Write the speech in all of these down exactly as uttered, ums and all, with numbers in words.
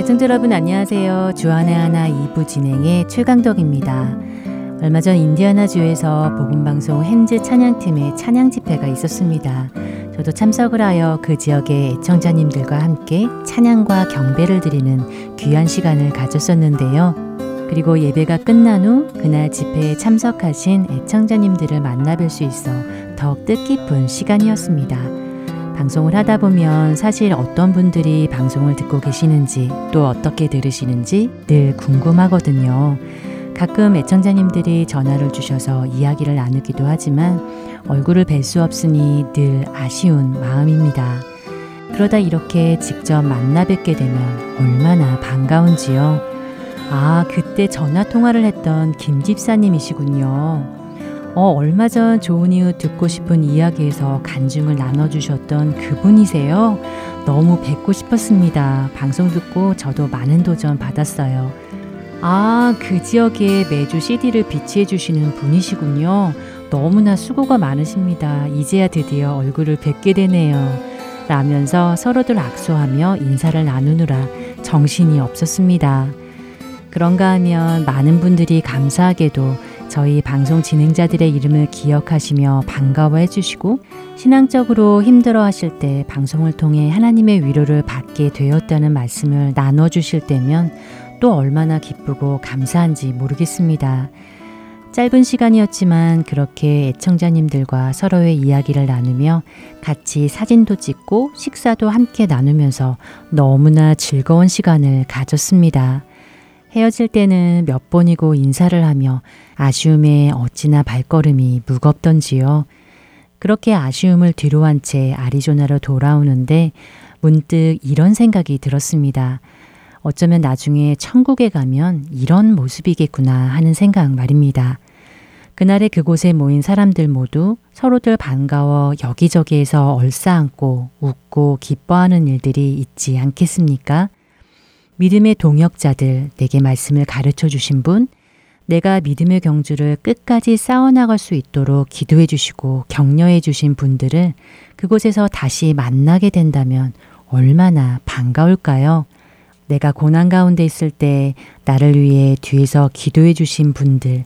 애청자 여러분 안녕하세요. 주안의 하나 이 부 진행의 최강덕입니다. 얼마 전 인디애나주에서 복음방송 헨즈 찬양팀의 찬양 집회가 있었습니다. 저도 참석을 하여 그 지역의 애청자님들과 함께 찬양과 경배를 드리는 귀한 시간을 가졌었는데요. 그리고 예배가 끝난 후 그날 집회에 참석하신 애청자님들을 만나뵐 수 있어 더욱 뜻깊은 시간이었습니다. 방송을 하다 보면 사실 어떤 분들이 방송을 듣고 계시는지 또 어떻게 들으시는지 늘 궁금하거든요. 가끔 애청자님들이 전화를 주셔서 이야기를 나누기도 하지만 얼굴을 뵐 수 없으니 늘 아쉬운 마음입니다. 그러다 이렇게 직접 만나 뵙게 되면 얼마나 반가운지요. 아, 그때 전화 통화를 했던 김 집사님이시군요. 어, 얼마 전 좋은 이유 듣고 싶은 이야기에서 간증을 나눠주셨던 그분이세요? 너무 뵙고 싶었습니다. 방송 듣고 저도 많은 도전 받았어요. 아, 그 지역에 매주 씨디를 비치해주시는 분이시군요. 너무나 수고가 많으십니다. 이제야 드디어 얼굴을 뵙게 되네요. 라면서 서로들 악수하며 인사를 나누느라 정신이 없었습니다. 그런가 하면 많은 분들이 감사하게도 저희 방송 진행자들의 이름을 기억하시며 반가워해 주시고 신앙적으로 힘들어 하실 때 방송을 통해 하나님의 위로를 받게 되었다는 말씀을 나눠 주실 때면 또 얼마나 기쁘고 감사한지 모르겠습니다. 짧은 시간이었지만 그렇게 애청자님들과 서로의 이야기를 나누며 같이 사진도 찍고 식사도 함께 나누면서 너무나 즐거운 시간을 가졌습니다. 헤어질 때는 몇 번이고 인사를 하며 아쉬움에 어찌나 발걸음이 무겁던지요. 그렇게 아쉬움을 뒤로 한 채 아리조나로 돌아오는데 문득 이런 생각이 들었습니다. 어쩌면 나중에 천국에 가면 이런 모습이겠구나 하는 생각 말입니다. 그날에 그곳에 모인 사람들 모두 서로들 반가워 여기저기에서 얼싸안고 웃고 기뻐하는 일들이 있지 않겠습니까? 믿음의 동역자들, 내게 말씀을 가르쳐 주신 분, 내가 믿음의 경주를 끝까지 쌓아나갈 수 있도록 기도해 주시고 격려해 주신 분들을 그곳에서 다시 만나게 된다면 얼마나 반가울까요? 내가 고난 가운데 있을 때 나를 위해 뒤에서 기도해 주신 분들,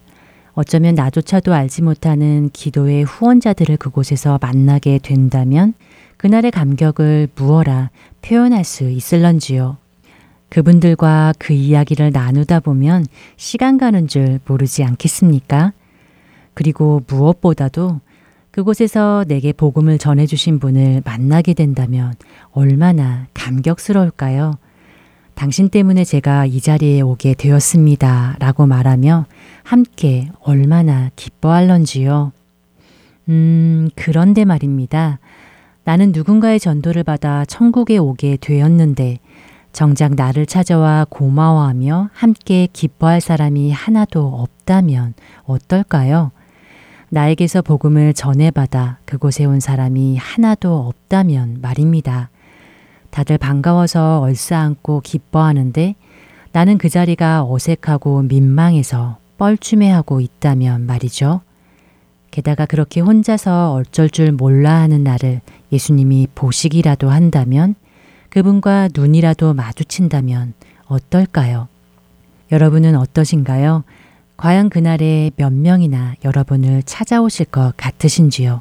어쩌면 나조차도 알지 못하는 기도의 후원자들을 그곳에서 만나게 된다면 그날의 감격을 무어라 표현할 수 있을런지요. 그분들과 그 이야기를 나누다 보면 시간 가는 줄 모르지 않겠습니까? 그리고 무엇보다도 그곳에서 내게 복음을 전해주신 분을 만나게 된다면 얼마나 감격스러울까요? 당신 때문에 제가 이 자리에 오게 되었습니다. 라고 말하며 함께 얼마나 기뻐할런지요. 음, 그런데 말입니다. 나는 누군가의 전도를 받아 천국에 오게 되었는데 정작 나를 찾아와 고마워하며 함께 기뻐할 사람이 하나도 없다면 어떨까요? 나에게서 복음을 전해받아 그곳에 온 사람이 하나도 없다면 말입니다. 다들 반가워서 얼싸안고 기뻐하는데 나는 그 자리가 어색하고 민망해서 뻘쭘해하고 있다면 말이죠. 게다가 그렇게 혼자서 어쩔 줄 몰라 하는 나를 예수님이 보시기라도 한다면 그분과 눈이라도 마주친다면 어떨까요? 여러분은 어떠신가요? 과연 그날에 몇 명이나 여러분을 찾아오실 것 같으신지요?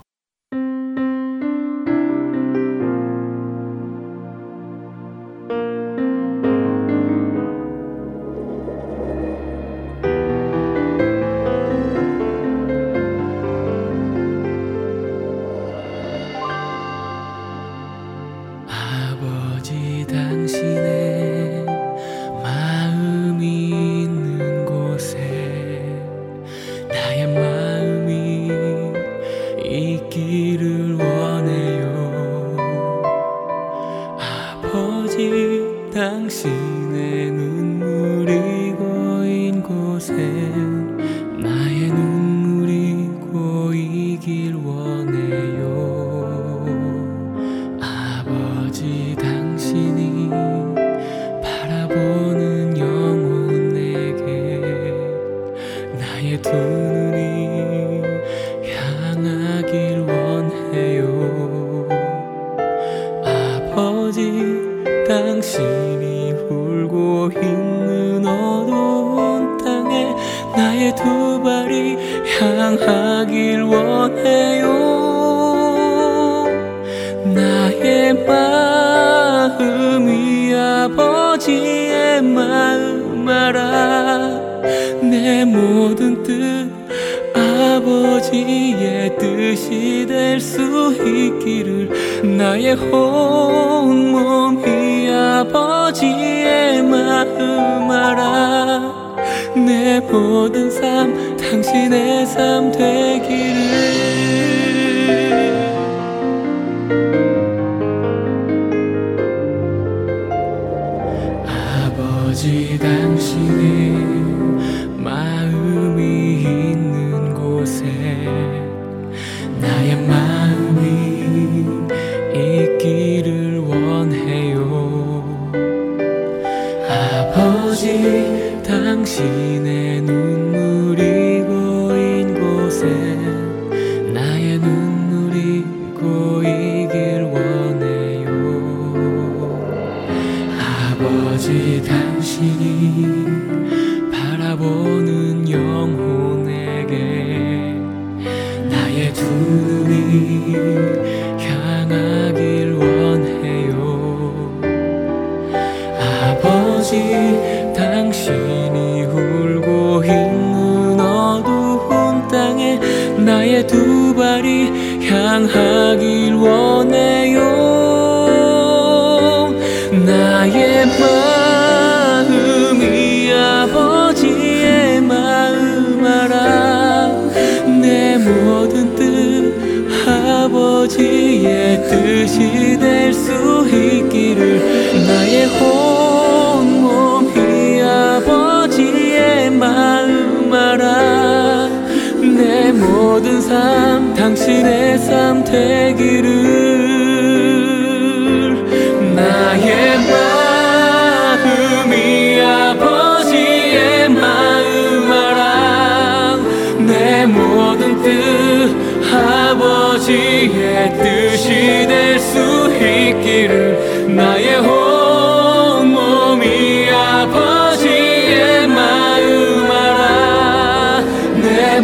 당신이 울고 깊고 힘든 어두운 땅에 나의 두 발이 향하길 원해요. 나의 마음이 아버지의 마음 알아. 내 모든 뜻 아버지의 뜻이 될 수 있기를. 나의 온 몸이 아버지의 마음 알아. 내 모든 삶 당신의 삶 되기를. 아버지 당신의 마음이 있는 곳에 나의 마음이 있기를 원해요. 아버지 당신의 눈물이 고인 곳에 나의 눈물이 고이길 원해요. 아버지 당신이 바라보는 영혼에게 나의 두 눈이 향하길 원해요. 아버지 당신이 울고 있는 어두운 땅에 나의 두 발이 향하길 원해요. 나의 마음이 아버지의 마음 알아. 내 모든 뜻 아버지의 뜻이 될 수 있기를. 나의 온 몸이 아버지의 마음 알아. 내 모든 삶 당신의 삶 되기를. 나의 마음이 아버지의 마음 알아. 내 모든 뜻 아버지의 뜻이 될 수 있기를. 나의 온 몸이 아버지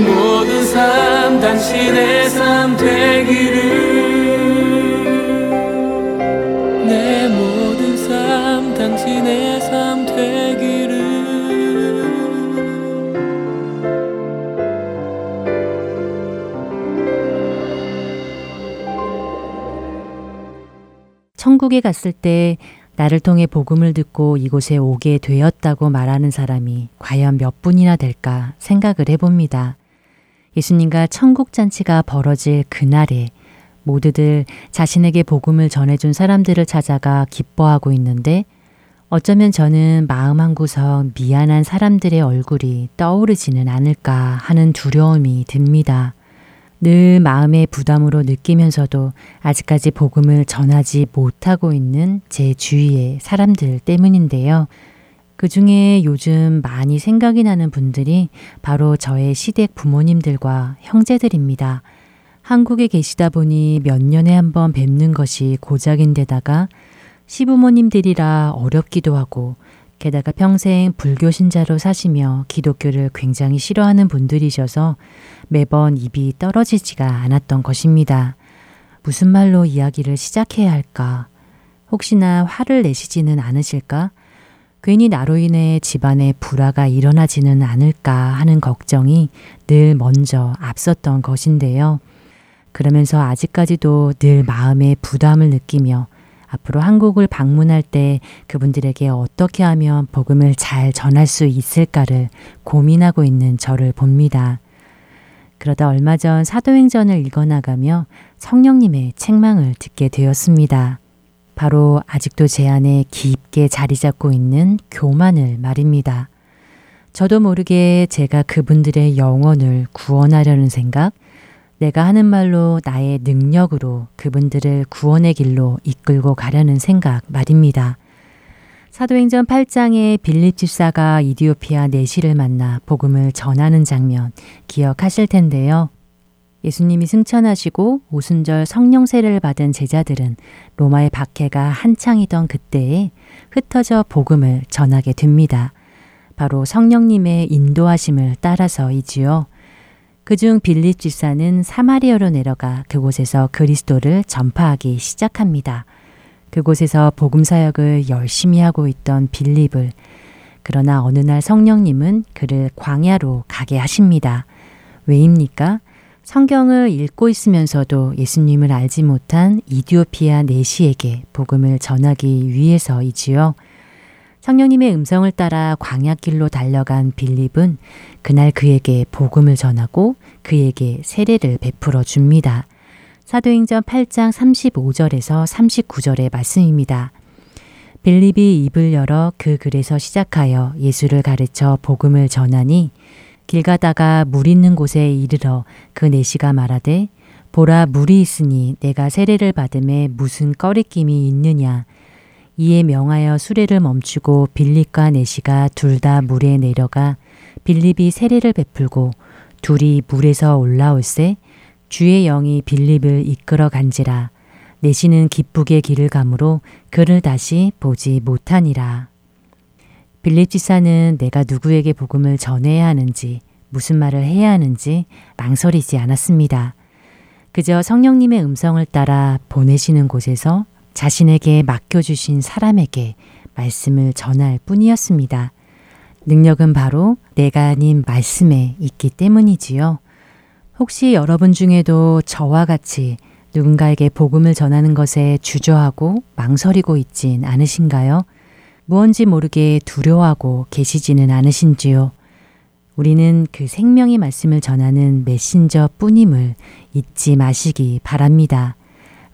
모든 삶 당신의 삶 되기를. 내 모든 삶 당신의 삶 되기를. 천국에 갔을 때 나를 통해 복음을 듣고 이곳에 오게 되었다고 말하는 사람이 과연 몇 분이나 될까 생각을 해봅니다. 예수님과 천국 잔치가 벌어질 그날에 모두들 자신에게 복음을 전해준 사람들을 찾아가 기뻐하고 있는데, 어쩌면 저는 마음 한구석 미안한 사람들의 얼굴이 떠오르지는 않을까 하는 두려움이 듭니다. 늘 마음의 부담으로 느끼면서도 아직까지 복음을 전하지 못하고 있는 제 주위의 사람들 때문인데요. 그 중에 요즘 많이 생각이 나는 분들이 바로 저의 시댁 부모님들과 형제들입니다. 한국에 계시다 보니 몇 년에 한 번 뵙는 것이 고작인데다가 시부모님들이라 어렵기도 하고, 게다가 평생 불교 신자로 사시며 기독교를 굉장히 싫어하는 분들이셔서 매번 입이 떨어지지가 않았던 것입니다. 무슨 말로 이야기를 시작해야 할까? 혹시나 화를 내시지는 않으실까? 괜히 나로 인해 집안에 불화가 일어나지는 않을까 하는 걱정이 늘 먼저 앞섰던 것인데요. 그러면서 아직까지도 늘 마음의 부담을 느끼며 앞으로 한국을 방문할 때 그분들에게 어떻게 하면 복음을 잘 전할 수 있을까를 고민하고 있는 저를 봅니다. 그러다 얼마 전 사도행전을 읽어나가며 성령님의 책망을 듣게 되었습니다. 바로 아직도 제 안에 깊게 자리 잡고 있는 교만을 말입니다. 저도 모르게 제가 그분들의 영혼을 구원하려는 생각, 내가 하는 말로 나의 능력으로 그분들을 구원의 길로 이끌고 가려는 생각 말입니다. 사도행전 팔 장에 빌립 집사가 이디오피아 내시를 만나 복음을 전하는 장면 기억하실 텐데요. 예수님이 승천하시고 오순절 성령 세례를 받은 제자들은 로마의 박해가 한창이던 그때에 흩어져 복음을 전하게 됩니다. 바로 성령님의 인도하심을 따라서이지요. 그중 빌립 집사는 사마리아로 내려가 그곳에서 그리스도를 전파하기 시작합니다. 그곳에서 복음 사역을 열심히 하고 있던 빌립을 그러나 어느 날 성령님은 그를 광야로 가게 하십니다. 왜입니까? 성경을 읽고 있으면서도 예수님을 알지 못한 이디오피아 내시에게 복음을 전하기 위해서이지요. 성령님의 음성을 따라 광야길로 달려간 빌립은 그날 그에게 복음을 전하고 그에게 세례를 베풀어 줍니다. 사도행전 팔 장 삼십오 절에서 삼십구 절의 말씀입니다. 빌립이 입을 열어 그 글에서 시작하여 예수를 가르쳐 복음을 전하니 길 가다가 물 있는 곳에 이르러 그 내시가 말하되 보라 물이 있으니 내가 세례를 받음에 무슨 꺼리낌이 있느냐. 이에 명하여 수레를 멈추고 빌립과 내시가 둘 다 물에 내려가 빌립이 세례를 베풀고 둘이 물에서 올라올세 주의 영이 빌립을 이끌어 간지라. 내시는 기쁘게 길을 가므로 그를 다시 보지 못하니라. 빌립 집사는 내가 누구에게 복음을 전해야 하는지 무슨 말을 해야 하는지 망설이지 않았습니다. 그저 성령님의 음성을 따라 보내시는 곳에서 자신에게 맡겨주신 사람에게 말씀을 전할 뿐이었습니다. 능력은 바로 내가 아닌 말씀에 있기 때문이지요. 혹시 여러분 중에도 저와 같이 누군가에게 복음을 전하는 것에 주저하고 망설이고 있진 않으신가요? 무언지 모르게 두려워하고 계시지는 않으신지요? 우리는 그 생명의 말씀을 전하는 메신저 뿐임을 잊지 마시기 바랍니다.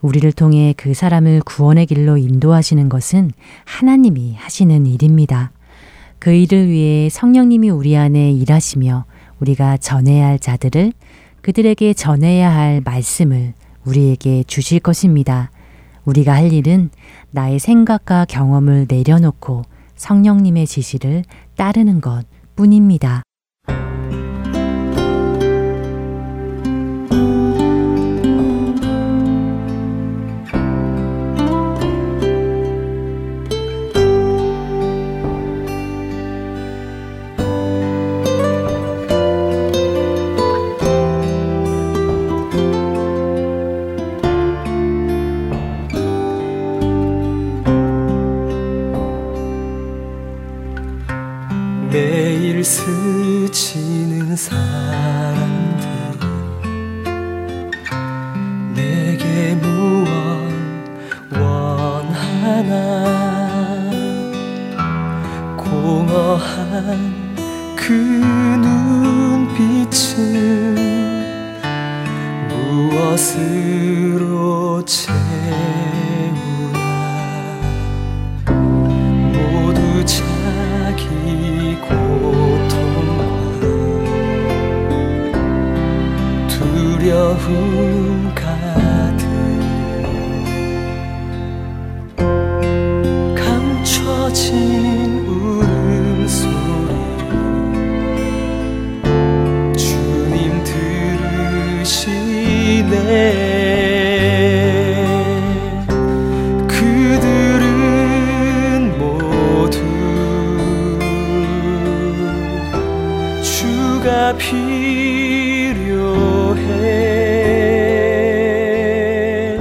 우리를 통해 그 사람을 구원의 길로 인도하시는 것은 하나님이 하시는 일입니다. 그 일을 위해 성령님이 우리 안에 일하시며 우리가 전해야 할 자들을 그들에게 전해야 할 말씀을 우리에게 주실 것입니다. 우리가 할 일은 나의 생각과 경험을 내려놓고 성령님의 지시를 따르는 것 뿐입니다. 매일 스치는 사람들은 내게 무언 원하나 공허한 그 눈빛은 무엇으로 채우나 모두 자기 고통과 두려움 가득 감춰진 울음소리 주님 들으시네. 필요해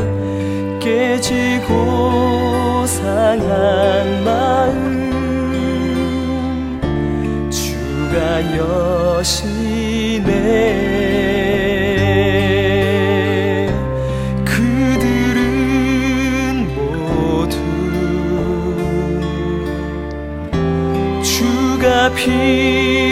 깨지고 상한 마음 주가 여시네. 그들은 모두 주가 필요해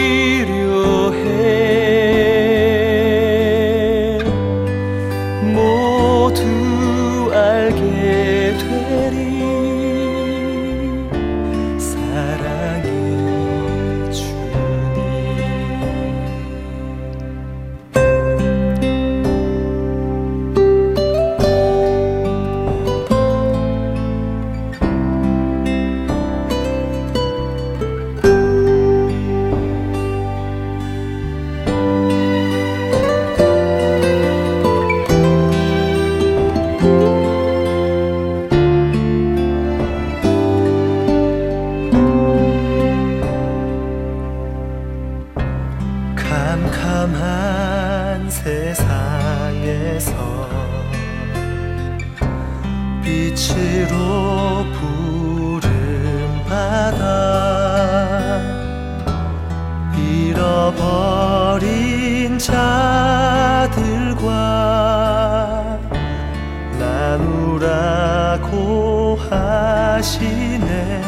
캄캄한 세상에서 빛으로 부름 받아 잃어버린 자들과 나누라고 하시네.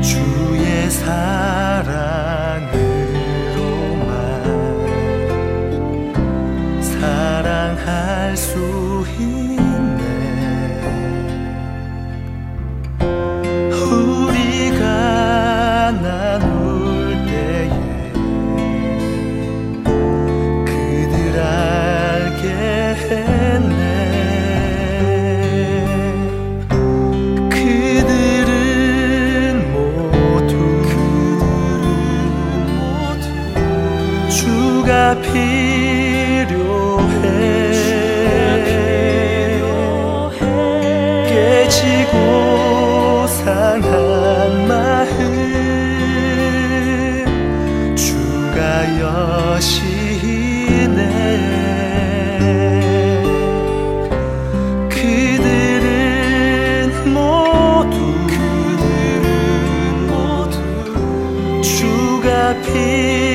주의 사랑을 할 수 있네. 우리가 나눌 때에 그들 알게 했네. 그들은 모두 그들은 모두 주가 필요해. 지고 상한 마음 주가 여시네. 그들은 모두 그들은 모두 주가 필요해.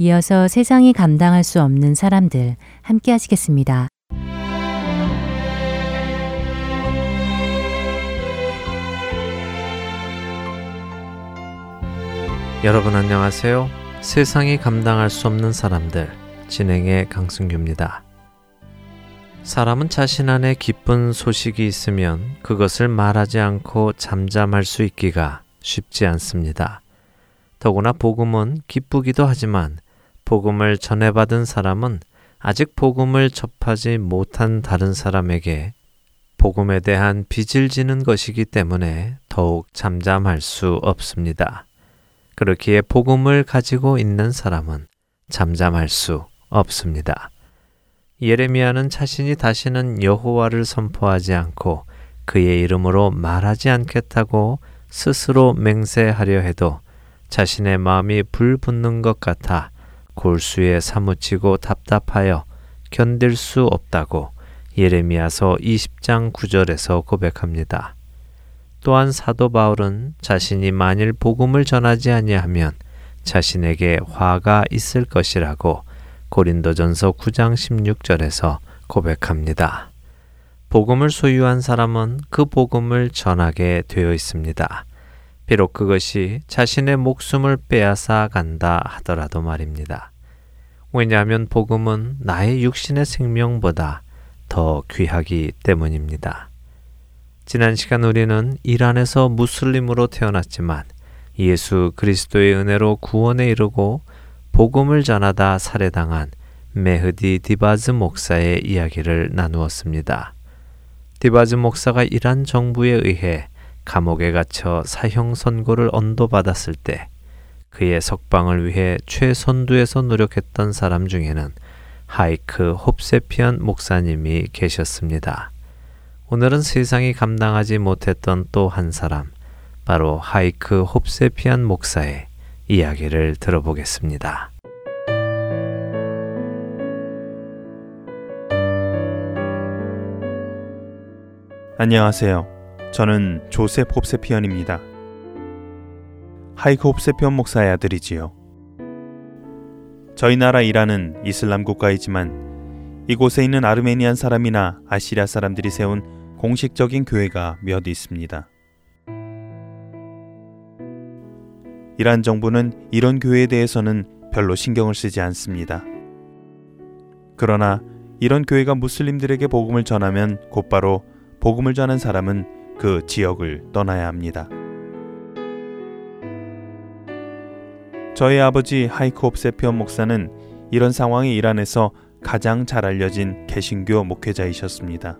이어서 세상이 감당할 수 없는 사람들 함께 하시겠습니다. 여러분 안녕하세요. 세상이 감당할 수 없는 사람들 진행의 강승규입니다. 사람은 자신 안에 기쁜 소식이 있으면 그것을 말하지 않고 잠잠할 수 있기가 쉽지 않습니다. 더구나 복음은 기쁘기도 하지만 복음을 전해받은 사람은 아직 복음을 접하지 못한 다른 사람에게 복음에 대한 빚을 지는 것이기 때문에 더욱 잠잠할 수 없습니다. 그렇기에 복음을 가지고 있는 사람은 잠잠할 수 없습니다. 예레미야는 자신이 다시는 여호와를 선포하지 않고 그의 이름으로 말하지 않겠다고 스스로 맹세하려 해도 자신의 마음이 불붙는 것 같아 골수에 사무치고 답답하여 견딜 수 없다고 예레미야서 이십 장 구 절에서 고백합니다. 또한 사도 바울은 자신이 만일 복음을 전하지 아니하면 자신에게 화가 있을 것이라고 고린도전서 구 장 십육 절에서 고백합니다. 복음을 소유한 사람은 그 복음을 전하게 되어 있습니다. 비록 그것이 자신의 목숨을 빼앗아 간다 하더라도 말입니다. 왜냐하면 복음은 나의 육신의 생명보다 더 귀하기 때문입니다. 지난 시간 우리는 이란에서 무슬림으로 태어났지만 예수 그리스도의 은혜로 구원에 이르고 복음을 전하다 살해당한 메흐디 디바즈 목사의 이야기를 나누었습니다. 디바즈 목사가 이란 정부에 의해 감옥에 갇혀 사형 선고를 언도받았을 때 그의 석방을 위해 최선두에서 노력했던 사람 중에는 하이크 홉세피안 목사님이 계셨습니다. 오늘은 세상이 감당하지 못했던 또 한 사람, 바로 하이크 홉세피안 목사의 이야기를 들어보겠습니다. 안녕하세요. 저는 조셉 홉세피안입니다. 하이크 홉세피안 목사의 아들이지요. 저희 나라 이란은 이슬람 국가이지만 이곳에 있는 아르메니안 사람이나 아시리아 사람들이 세운 공식적인 교회가 몇 있습니다. 이란 정부는 이런 교회에 대해서는 별로 신경을 쓰지 않습니다. 그러나 이런 교회가 무슬림들에게 복음을 전하면 곧바로 복음을 전한 사람은 그 지역을 떠나야 합니다. 저희 아버지 하이크 홉세피안 목사는 이런 상황이 이란에서 가장 잘 알려진 개신교 목회자이셨습니다.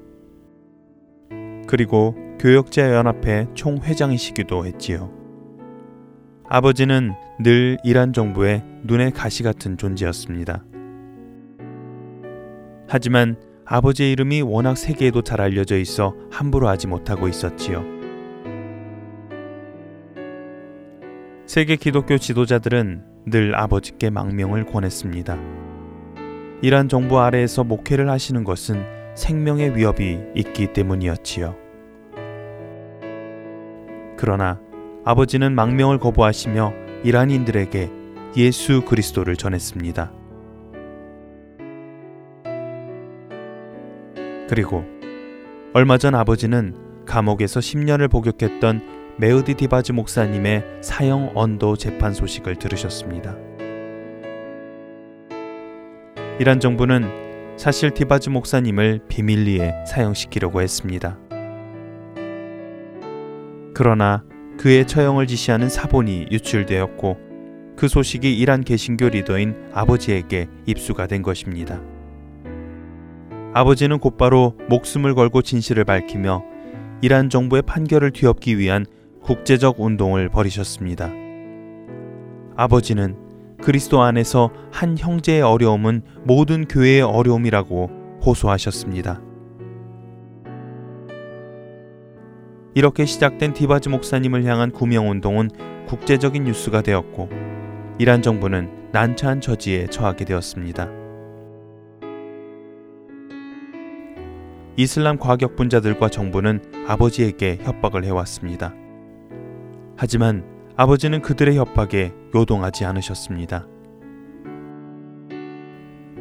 그리고 교역자연합회 총회장이시기도 했지요. 아버지는 늘 이란 정부의 눈에 가시 같은 존재였습니다. 하지만 아버지의 이름이 워낙 세계에도 잘 알려져 있어 함부로 하지 못하고 있었지요. 세계 기독교 지도자들은 늘 아버지께 망명을 권했습니다. 이란 정부 아래에서 목회를 하시는 것은 생명의 위협이 있기 때문이었지요. 그러나 아버지는 망명을 거부하시며 이란인들에게 예수 그리스도를 전했습니다. 그리고 얼마 전 아버지는 감옥에서 십 년을 복역했던 메흐디 디바즈 목사님의 사형 언도 재판 소식을 들으셨습니다. 이란 정부는 사실 디바즈 목사님을 비밀리에 사형시키려고 했습니다. 그러나 그의 처형을 지시하는 사본이 유출되었고 그 소식이 이란 개신교 리더인 아버지에게 입수가 된 것입니다. 아버지는 곧바로 목숨을 걸고 진실을 밝히며 이란 정부의 판결을 뒤엎기 위한 국제적 운동을 벌이셨습니다. 아버지는 그리스도 안에서 한 형제의 어려움은 모든 교회의 어려움이라고 호소하셨습니다. 이렇게 시작된 디바즈 목사님을 향한 구명운동은 국제적인 뉴스가 되었고 이란 정부는 난처한 처지에 처하게 되었습니다. 이슬람 과격분자들과 정부는 아버지에게 협박을 해왔습니다. 하지만 아버지는 그들의 협박에 요동하지 않으셨습니다.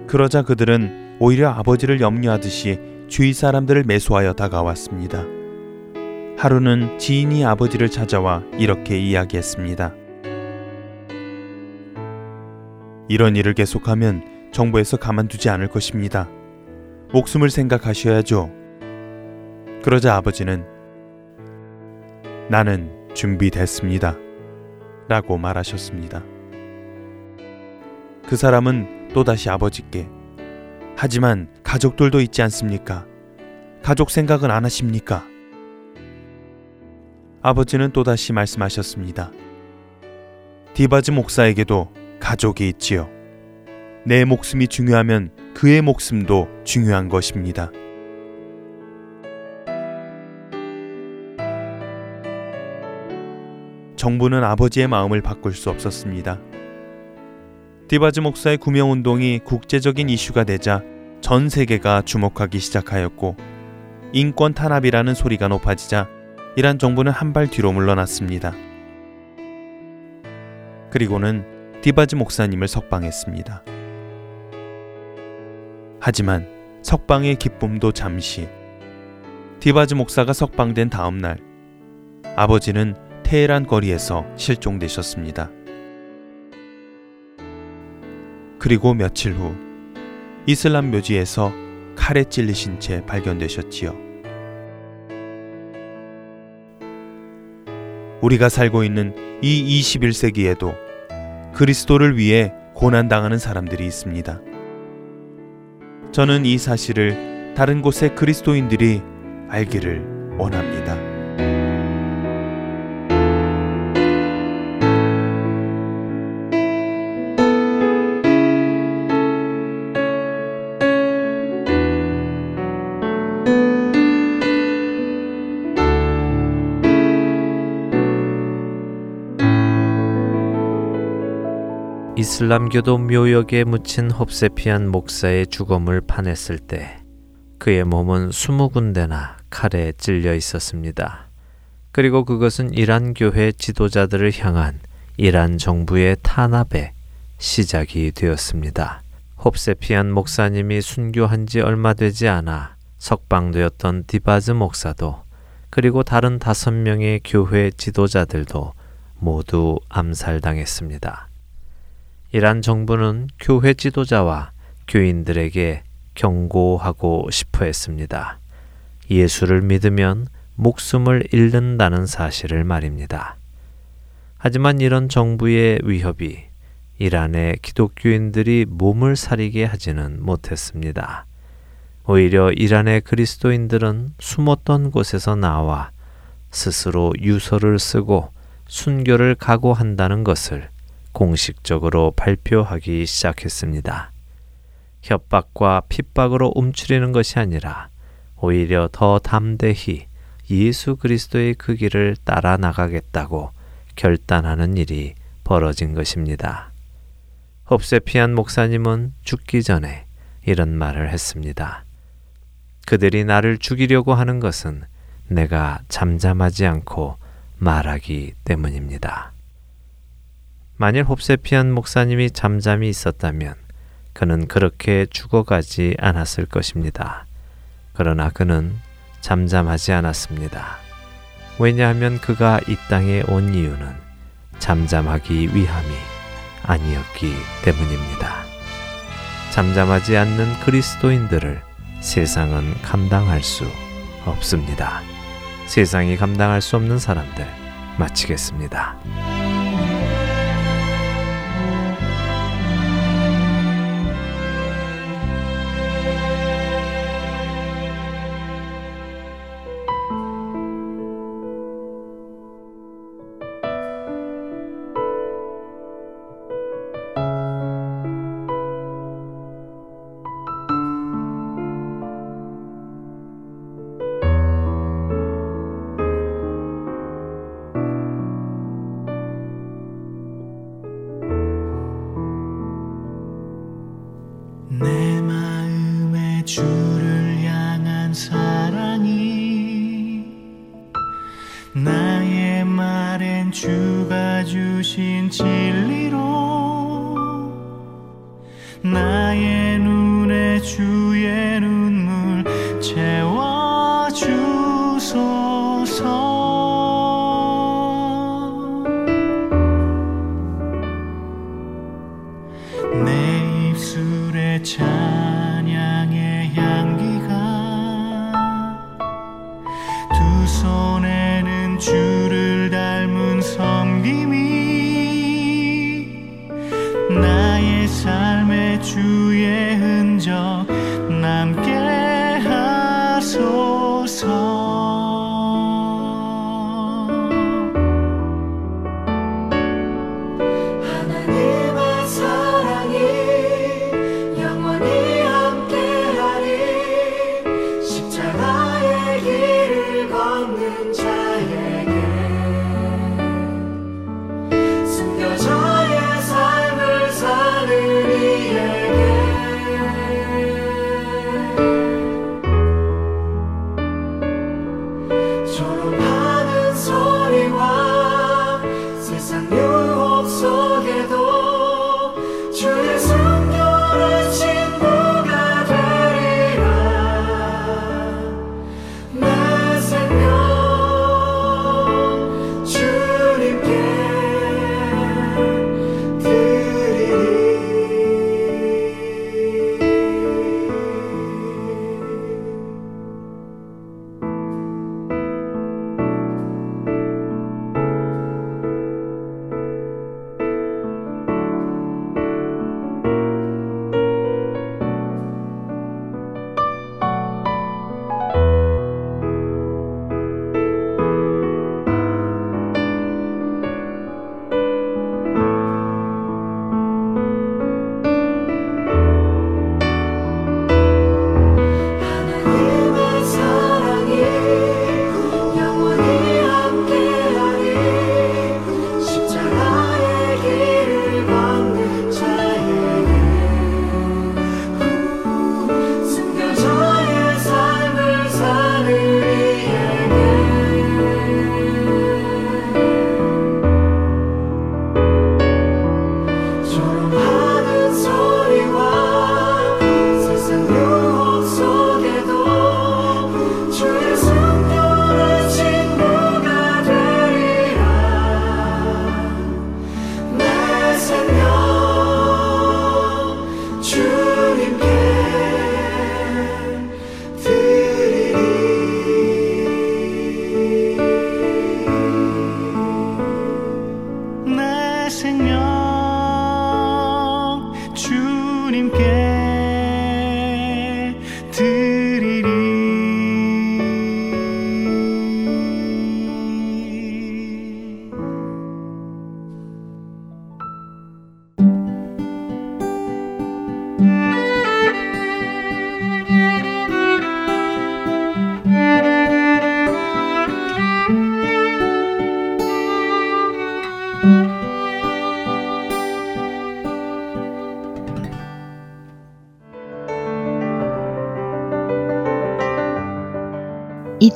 그러자 그들은 오히려 아버지를 염려하듯이 주위 사람들을 매수하여 다가왔습니다. 하루는 지인이 아버지를 찾아와 이렇게 이야기했습니다. 이런 일을 계속하면 정부에서 가만두지 않을 것입니다. 목숨을 생각하셔야죠. 그러자 아버지는 나는 준비됐습니다. 라고 말하셨습니다. 그 사람은 또다시 아버지께 하지만 가족들도 있지 않습니까? 가족 생각은 안 하십니까? 아버지는 또다시 말씀하셨습니다. 디바즈 목사에게도 가족이 있지요. 내 목숨이 중요하면 그의 목숨도 중요한 것입니다. 정부는 아버지의 마음을 바꿀 수 없었습니다. 디바즈 목사의 구명운동이 국제적인 이슈가 되자 전 세계가 주목하기 시작하였고 인권 탄압이라는 소리가 높아지자 이란 정부는 한 발 뒤로 물러났습니다. 그리고는 디바즈 목사님을 석방했습니다. 하지만 석방의 기쁨도 잠시. 디바즈 목사가 석방된 다음 날 아버지는 테헤란 거리에서 실종되셨습니다. 그리고 며칠 후 이슬람 묘지에서 칼에 찔리신 채 발견되셨지요. 우리가 살고 있는 이 이십일 세기에도 그리스도를 위해 고난당하는 사람들이 있습니다. 저는 이 사실을 다른 곳의 그리스도인들이 알기를 원합니다. 이슬람교도 묘역에 묻힌 홉세피안 목사의 주검을 파냈을 때 그의 몸은 스무 군데나 칼에 찔려 있었습니다. 그리고 그것은 이란 교회 지도자들을 향한 이란 정부의 탄압의 시작이 되었습니다. 홉세피안 목사님이 순교한 지 얼마 되지 않아 석방되었던 디바즈 목사도 그리고 다른 다섯 명의 교회 지도자들도 모두 암살당했습니다. 이란 정부는 교회 지도자와 교인들에게 경고하고 싶어 했습니다. 예수를 믿으면 목숨을 잃는다는 사실을 말입니다. 하지만 이런 정부의 위협이 이란의 기독교인들이 몸을 사리게 하지는 못했습니다. 오히려 이란의 그리스도인들은 숨었던 곳에서 나와 스스로 유서를 쓰고 순교를 각오한다는 것을 공식적으로 발표하기 시작했습니다. 협박과 핍박으로 움츠리는 것이 아니라 오히려 더 담대히 예수 그리스도의 그 길을 따라 나가겠다고 결단하는 일이 벌어진 것입니다. 홉세피안 목사님은 죽기 전에 이런 말을 했습니다. 그들이 나를 죽이려고 하는 것은 내가 잠잠하지 않고 말하기 때문입니다. 만일 홉세피안 목사님이 잠잠히 있었다면 그는 그렇게 죽어가지 않았을 것입니다. 그러나 그는 잠잠하지 않았습니다. 왜냐하면 그가 이 땅에 온 이유는 잠잠하기 위함이 아니었기 때문입니다. 잠잠하지 않는 그리스도인들을 세상은 감당할 수 없습니다. 세상이 감당할 수 없는 사람들 마치겠습니다. 남게 하소서.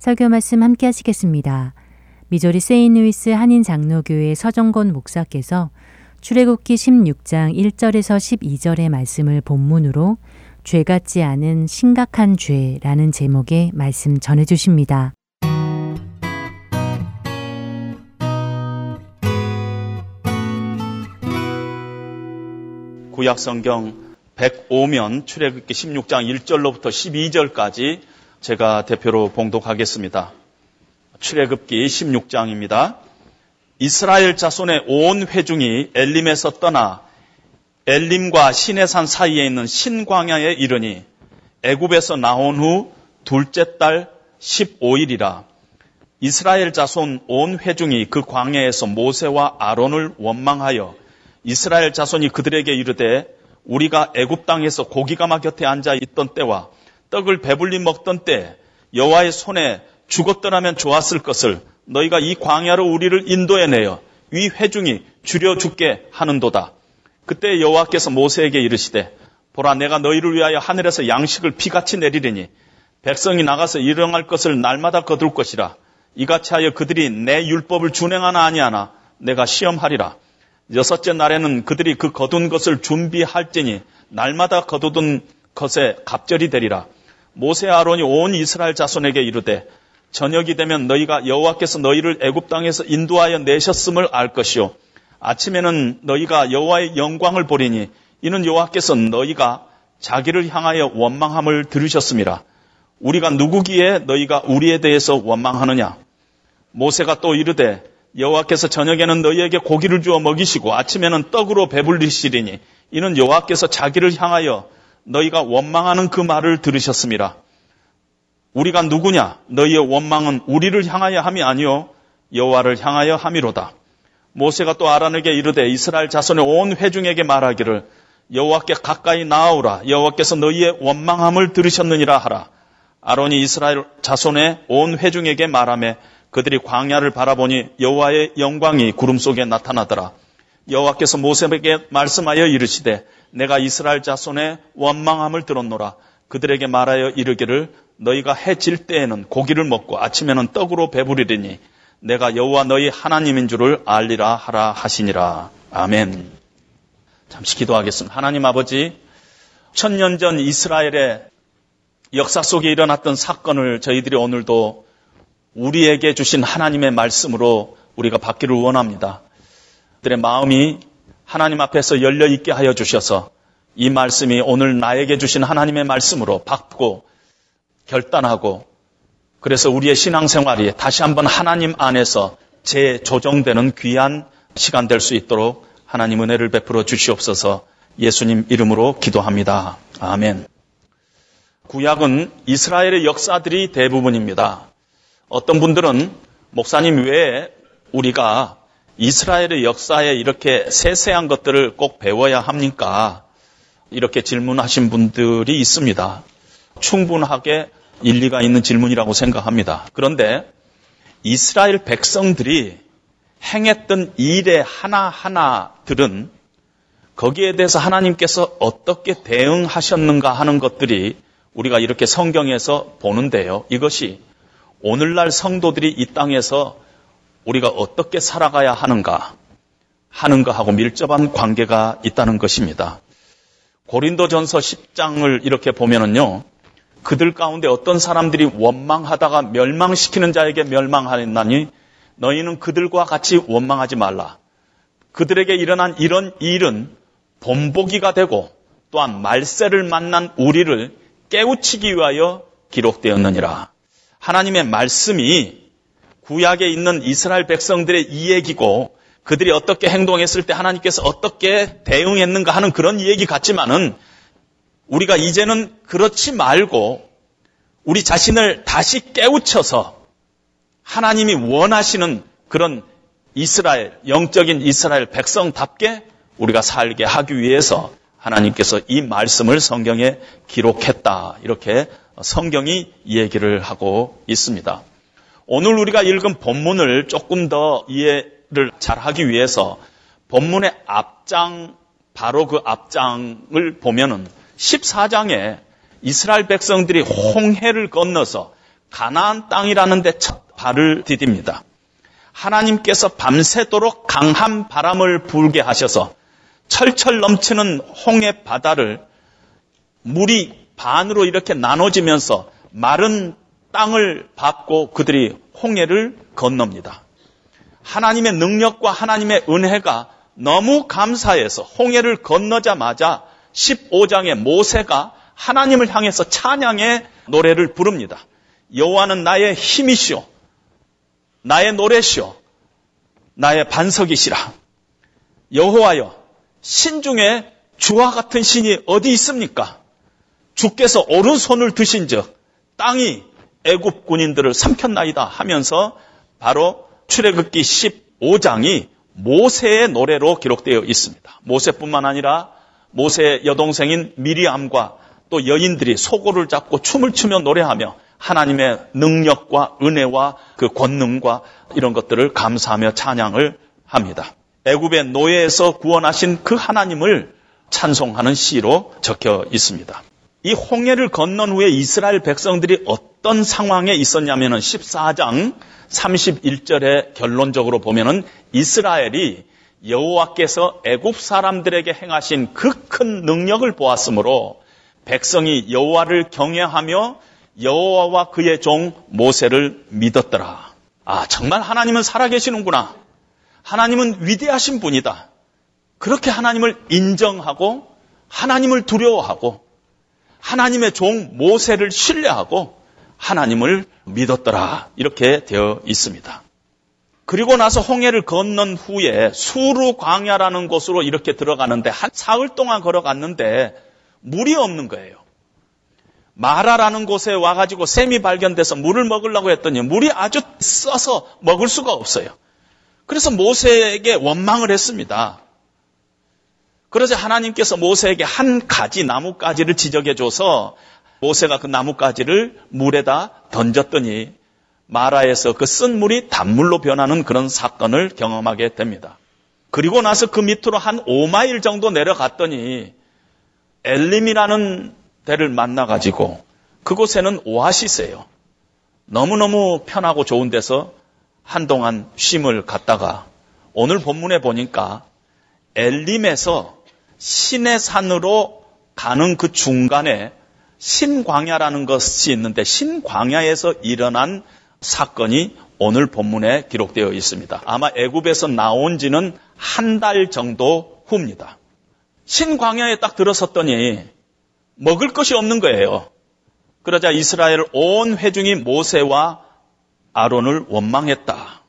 설교 말씀 함께 하시겠습니다. 미조리 세인 루이스 한인 장로교회 서정곤 목사께서 출애굽기 십육 장 일 절에서 십이 절의 말씀을 본문으로 죄 같지 않은 심각한 죄라는 제목의 말씀 전해 주십니다. 구약 성경 백오 면 출애굽기 십육 장 일 절로부터 십이 절까지 제가 대표로 봉독하겠습니다. 출애굽기 십육 장입니다. 이스라엘 자손의 온 회중이 엘림에서 떠나 엘림과 시내산 사이에 있는 신광야에 이르니 애굽에서 나온 후 둘째 달 십오 일이라 이스라엘 자손 온 회중이 그 광야에서 모세와 아론을 원망하여 이스라엘 자손이 그들에게 이르되 우리가 애굽 땅에서 고기가마 곁에 앉아 있던 때와 떡을 배불리 먹던 때 여호와의 손에 죽었더라면 좋았을 것을 너희가 이 광야로 우리를 인도해내어 이 회중이 주려 죽게 하는도다. 그때 여호와께서 모세에게 이르시되 보라 내가 너희를 위하여 하늘에서 양식을 비같이 내리리니 백성이 나가서 일용할 것을 날마다 거둘 것이라. 이같이 하여 그들이 내 율법을 준행하나 아니하나 내가 시험하리라. 여섯째 날에는 그들이 그 거둔 것을 준비할지니 날마다 거두던 것에 갑절이 되리라. 모세 아론이 온 이스라엘 자손에게 이르되 저녁이 되면 너희가 여호와께서 너희를 애굽 땅에서 인도하여 내셨음을 알 것이요 아침에는 너희가 여호와의 영광을 보리니 이는 여호와께서 너희가 자기를 향하여 원망함을 들으셨음이라. 우리가 누구기에 너희가 우리에 대해서 원망하느냐. 모세가 또 이르되 여호와께서 저녁에는 너희에게 고기를 주어 먹이시고 아침에는 떡으로 배불리시리니 이는 여호와께서 자기를 향하여 너희가 원망하는 그 말을 들으셨음이라. 우리가 누구냐? 너희의 원망은 우리를 향하여 함이 아니요 여호와를 향하여 함이로다. 모세가 또 아론에게 이르되 이스라엘 자손의 온 회중에게 말하기를 여호와께 가까이 나아오라. 여호와께서 너희의 원망함을 들으셨느니라 하라. 아론이 이스라엘 자손의 온 회중에게 말하며 그들이 광야를 바라보니 여호와의 영광이 구름 속에 나타나더라. 여호와께서 모세에게 말씀하여 이르시되 내가 이스라엘 자손의 원망함을 들었노라. 그들에게 말하여 이르기를 너희가 해질 때에는 고기를 먹고 아침에는 떡으로 배부르리니 내가 여호와 너희 하나님인 줄을 알리라 하라 하시니라. 아멘. 잠시 기도하겠습니다. 하나님 아버지, 천년 전 이스라엘의 역사 속에 일어났던 사건을 저희들이 오늘도 우리에게 주신 하나님의 말씀으로 우리가 받기를 원합니다. 그들의 마음이 하나님 앞에서 열려있게 하여 주셔서 이 말씀이 오늘 나에게 주신 하나님의 말씀으로 받고 결단하고 그래서 우리의 신앙생활이 다시 한번 하나님 안에서 재조정되는 귀한 시간 될 수 있도록 하나님 은혜를 베풀어 주시옵소서. 예수님 이름으로 기도합니다. 아멘. 구약은 이스라엘의 역사들이 대부분입니다. 어떤 분들은 목사님 왜 우리가 이스라엘의 역사에 이렇게 세세한 것들을 꼭 배워야 합니까? 이렇게 질문하신 분들이 있습니다. 충분하게 일리가 있는 질문이라고 생각합니다. 그런데 이스라엘 백성들이 행했던 일의 하나하나들은 거기에 대해서 하나님께서 어떻게 대응하셨는가 하는 것들이 우리가 이렇게 성경에서 보는데요. 이것이 오늘날 성도들이 이 땅에서 우리가 어떻게 살아가야 하는가 하는가 하고 밀접한 관계가 있다는 것입니다. 고린도전서 십 장을 이렇게 보면은요, 그들 가운데 어떤 사람들이 원망하다가 멸망시키는 자에게 멸망하였나니 너희는 그들과 같이 원망하지 말라. 그들에게 일어난 이런 일은 본보기가 되고 또한 말세를 만난 우리를 깨우치기 위하여 기록되었느니라. 하나님의 말씀이 구약에 있는 이스라엘 백성들의 이야기고 그들이 어떻게 행동했을 때 하나님께서 어떻게 대응했는가 하는 그런 이야기 같지만은 우리가 이제는 그렇지 말고 우리 자신을 다시 깨우쳐서 하나님이 원하시는 그런 이스라엘, 영적인 이스라엘 백성답게 우리가 살게 하기 위해서 하나님께서 이 말씀을 성경에 기록했다. 이렇게 성경이 얘기를 하고 있습니다. 오늘 우리가 읽은 본문을 조금 더 이해를 잘하기 위해서 본문의 앞장, 바로 그 앞장을 보면은 십사 장에 이스라엘 백성들이 홍해를 건너서 가나안 땅이라는 데 첫 발을 디딥니다. 하나님께서 밤새도록 강한 바람을 불게 하셔서 철철 넘치는 홍해 바다를 물이 반으로 이렇게 나눠지면서 마른 땅을 밟고 그들이 홍해를 건넙니다. 하나님의 능력과 하나님의 은혜가 너무 감사해서 홍해를 건너자마자 십오 장의 모세가 하나님을 향해서 찬양의 노래를 부릅니다. 여호와는 나의 힘이시오, 나의 노래시오, 나의 반석이시라. 여호와여, 신 중에 주와 같은 신이 어디 있습니까? 주께서 오른손을 드신 즉 땅이 애굽 군인들을 삼켰나이다 하면서 바로 출애굽기 십오 장이 모세의 노래로 기록되어 있습니다. 모세뿐만 아니라 모세의 여동생인 미리암과 또 여인들이 소고를 잡고 춤을 추며 노래하며 하나님의 능력과 은혜와 그 권능과 이런 것들을 감사하며 찬양을 합니다. 애굽의 노예에서 구원하신 그 하나님을 찬송하는 시로 적혀 있습니다. 이 홍해를 건넌 후에 이스라엘 백성들이 어떤 상황에 있었냐면은 십사 장 삼십일 절에 결론적으로 보면은 이스라엘이 여호와께서 애굽 사람들에게 행하신 그 큰 능력을 보았으므로 백성이 여호와를 경외하며 여호와와 그의 종 모세를 믿었더라. 아, 정말 하나님은 살아계시는구나. 하나님은 위대하신 분이다. 그렇게 하나님을 인정하고 하나님을 두려워하고 하나님의 종 모세를 신뢰하고 하나님을 믿었더라. 이렇게 되어 있습니다. 그리고 나서 홍해를 건넌 후에 수르 광야라는 곳으로 이렇게 들어가는데 한 사흘 동안 걸어갔는데 물이 없는 거예요. 마라라는 곳에 와가지고 샘이 발견돼서 물을 먹으려고 했더니 물이 아주 써서 먹을 수가 없어요. 그래서 모세에게 원망을 했습니다. 그러자 하나님께서 모세에게 한 가지 나뭇가지를 지적해줘서 모세가 그 나뭇가지를 물에다 던졌더니 마라에서 그 쓴 물이 단물로 변하는 그런 사건을 경험하게 됩니다. 그리고 나서 그 밑으로 한 오 마일 정도 내려갔더니 엘림이라는 데를 만나가지고 그곳에는 오아시스예요. 너무너무 편하고 좋은 데서 한동안 쉼을 갖다가 오늘 본문에 보니까 엘림에서 시내산으로 가는 그 중간에 신광야라는 것이 있는데 신광야에서 일어난 사건이 오늘 본문에 기록되어 있습니다. 아마 애굽에서 나온 지는 한 달 정도 후입니다. 신광야에 딱 들어섰더니 먹을 것이 없는 거예요. 그러자 이스라엘 온 회중이 모세와 아론을 원망했다.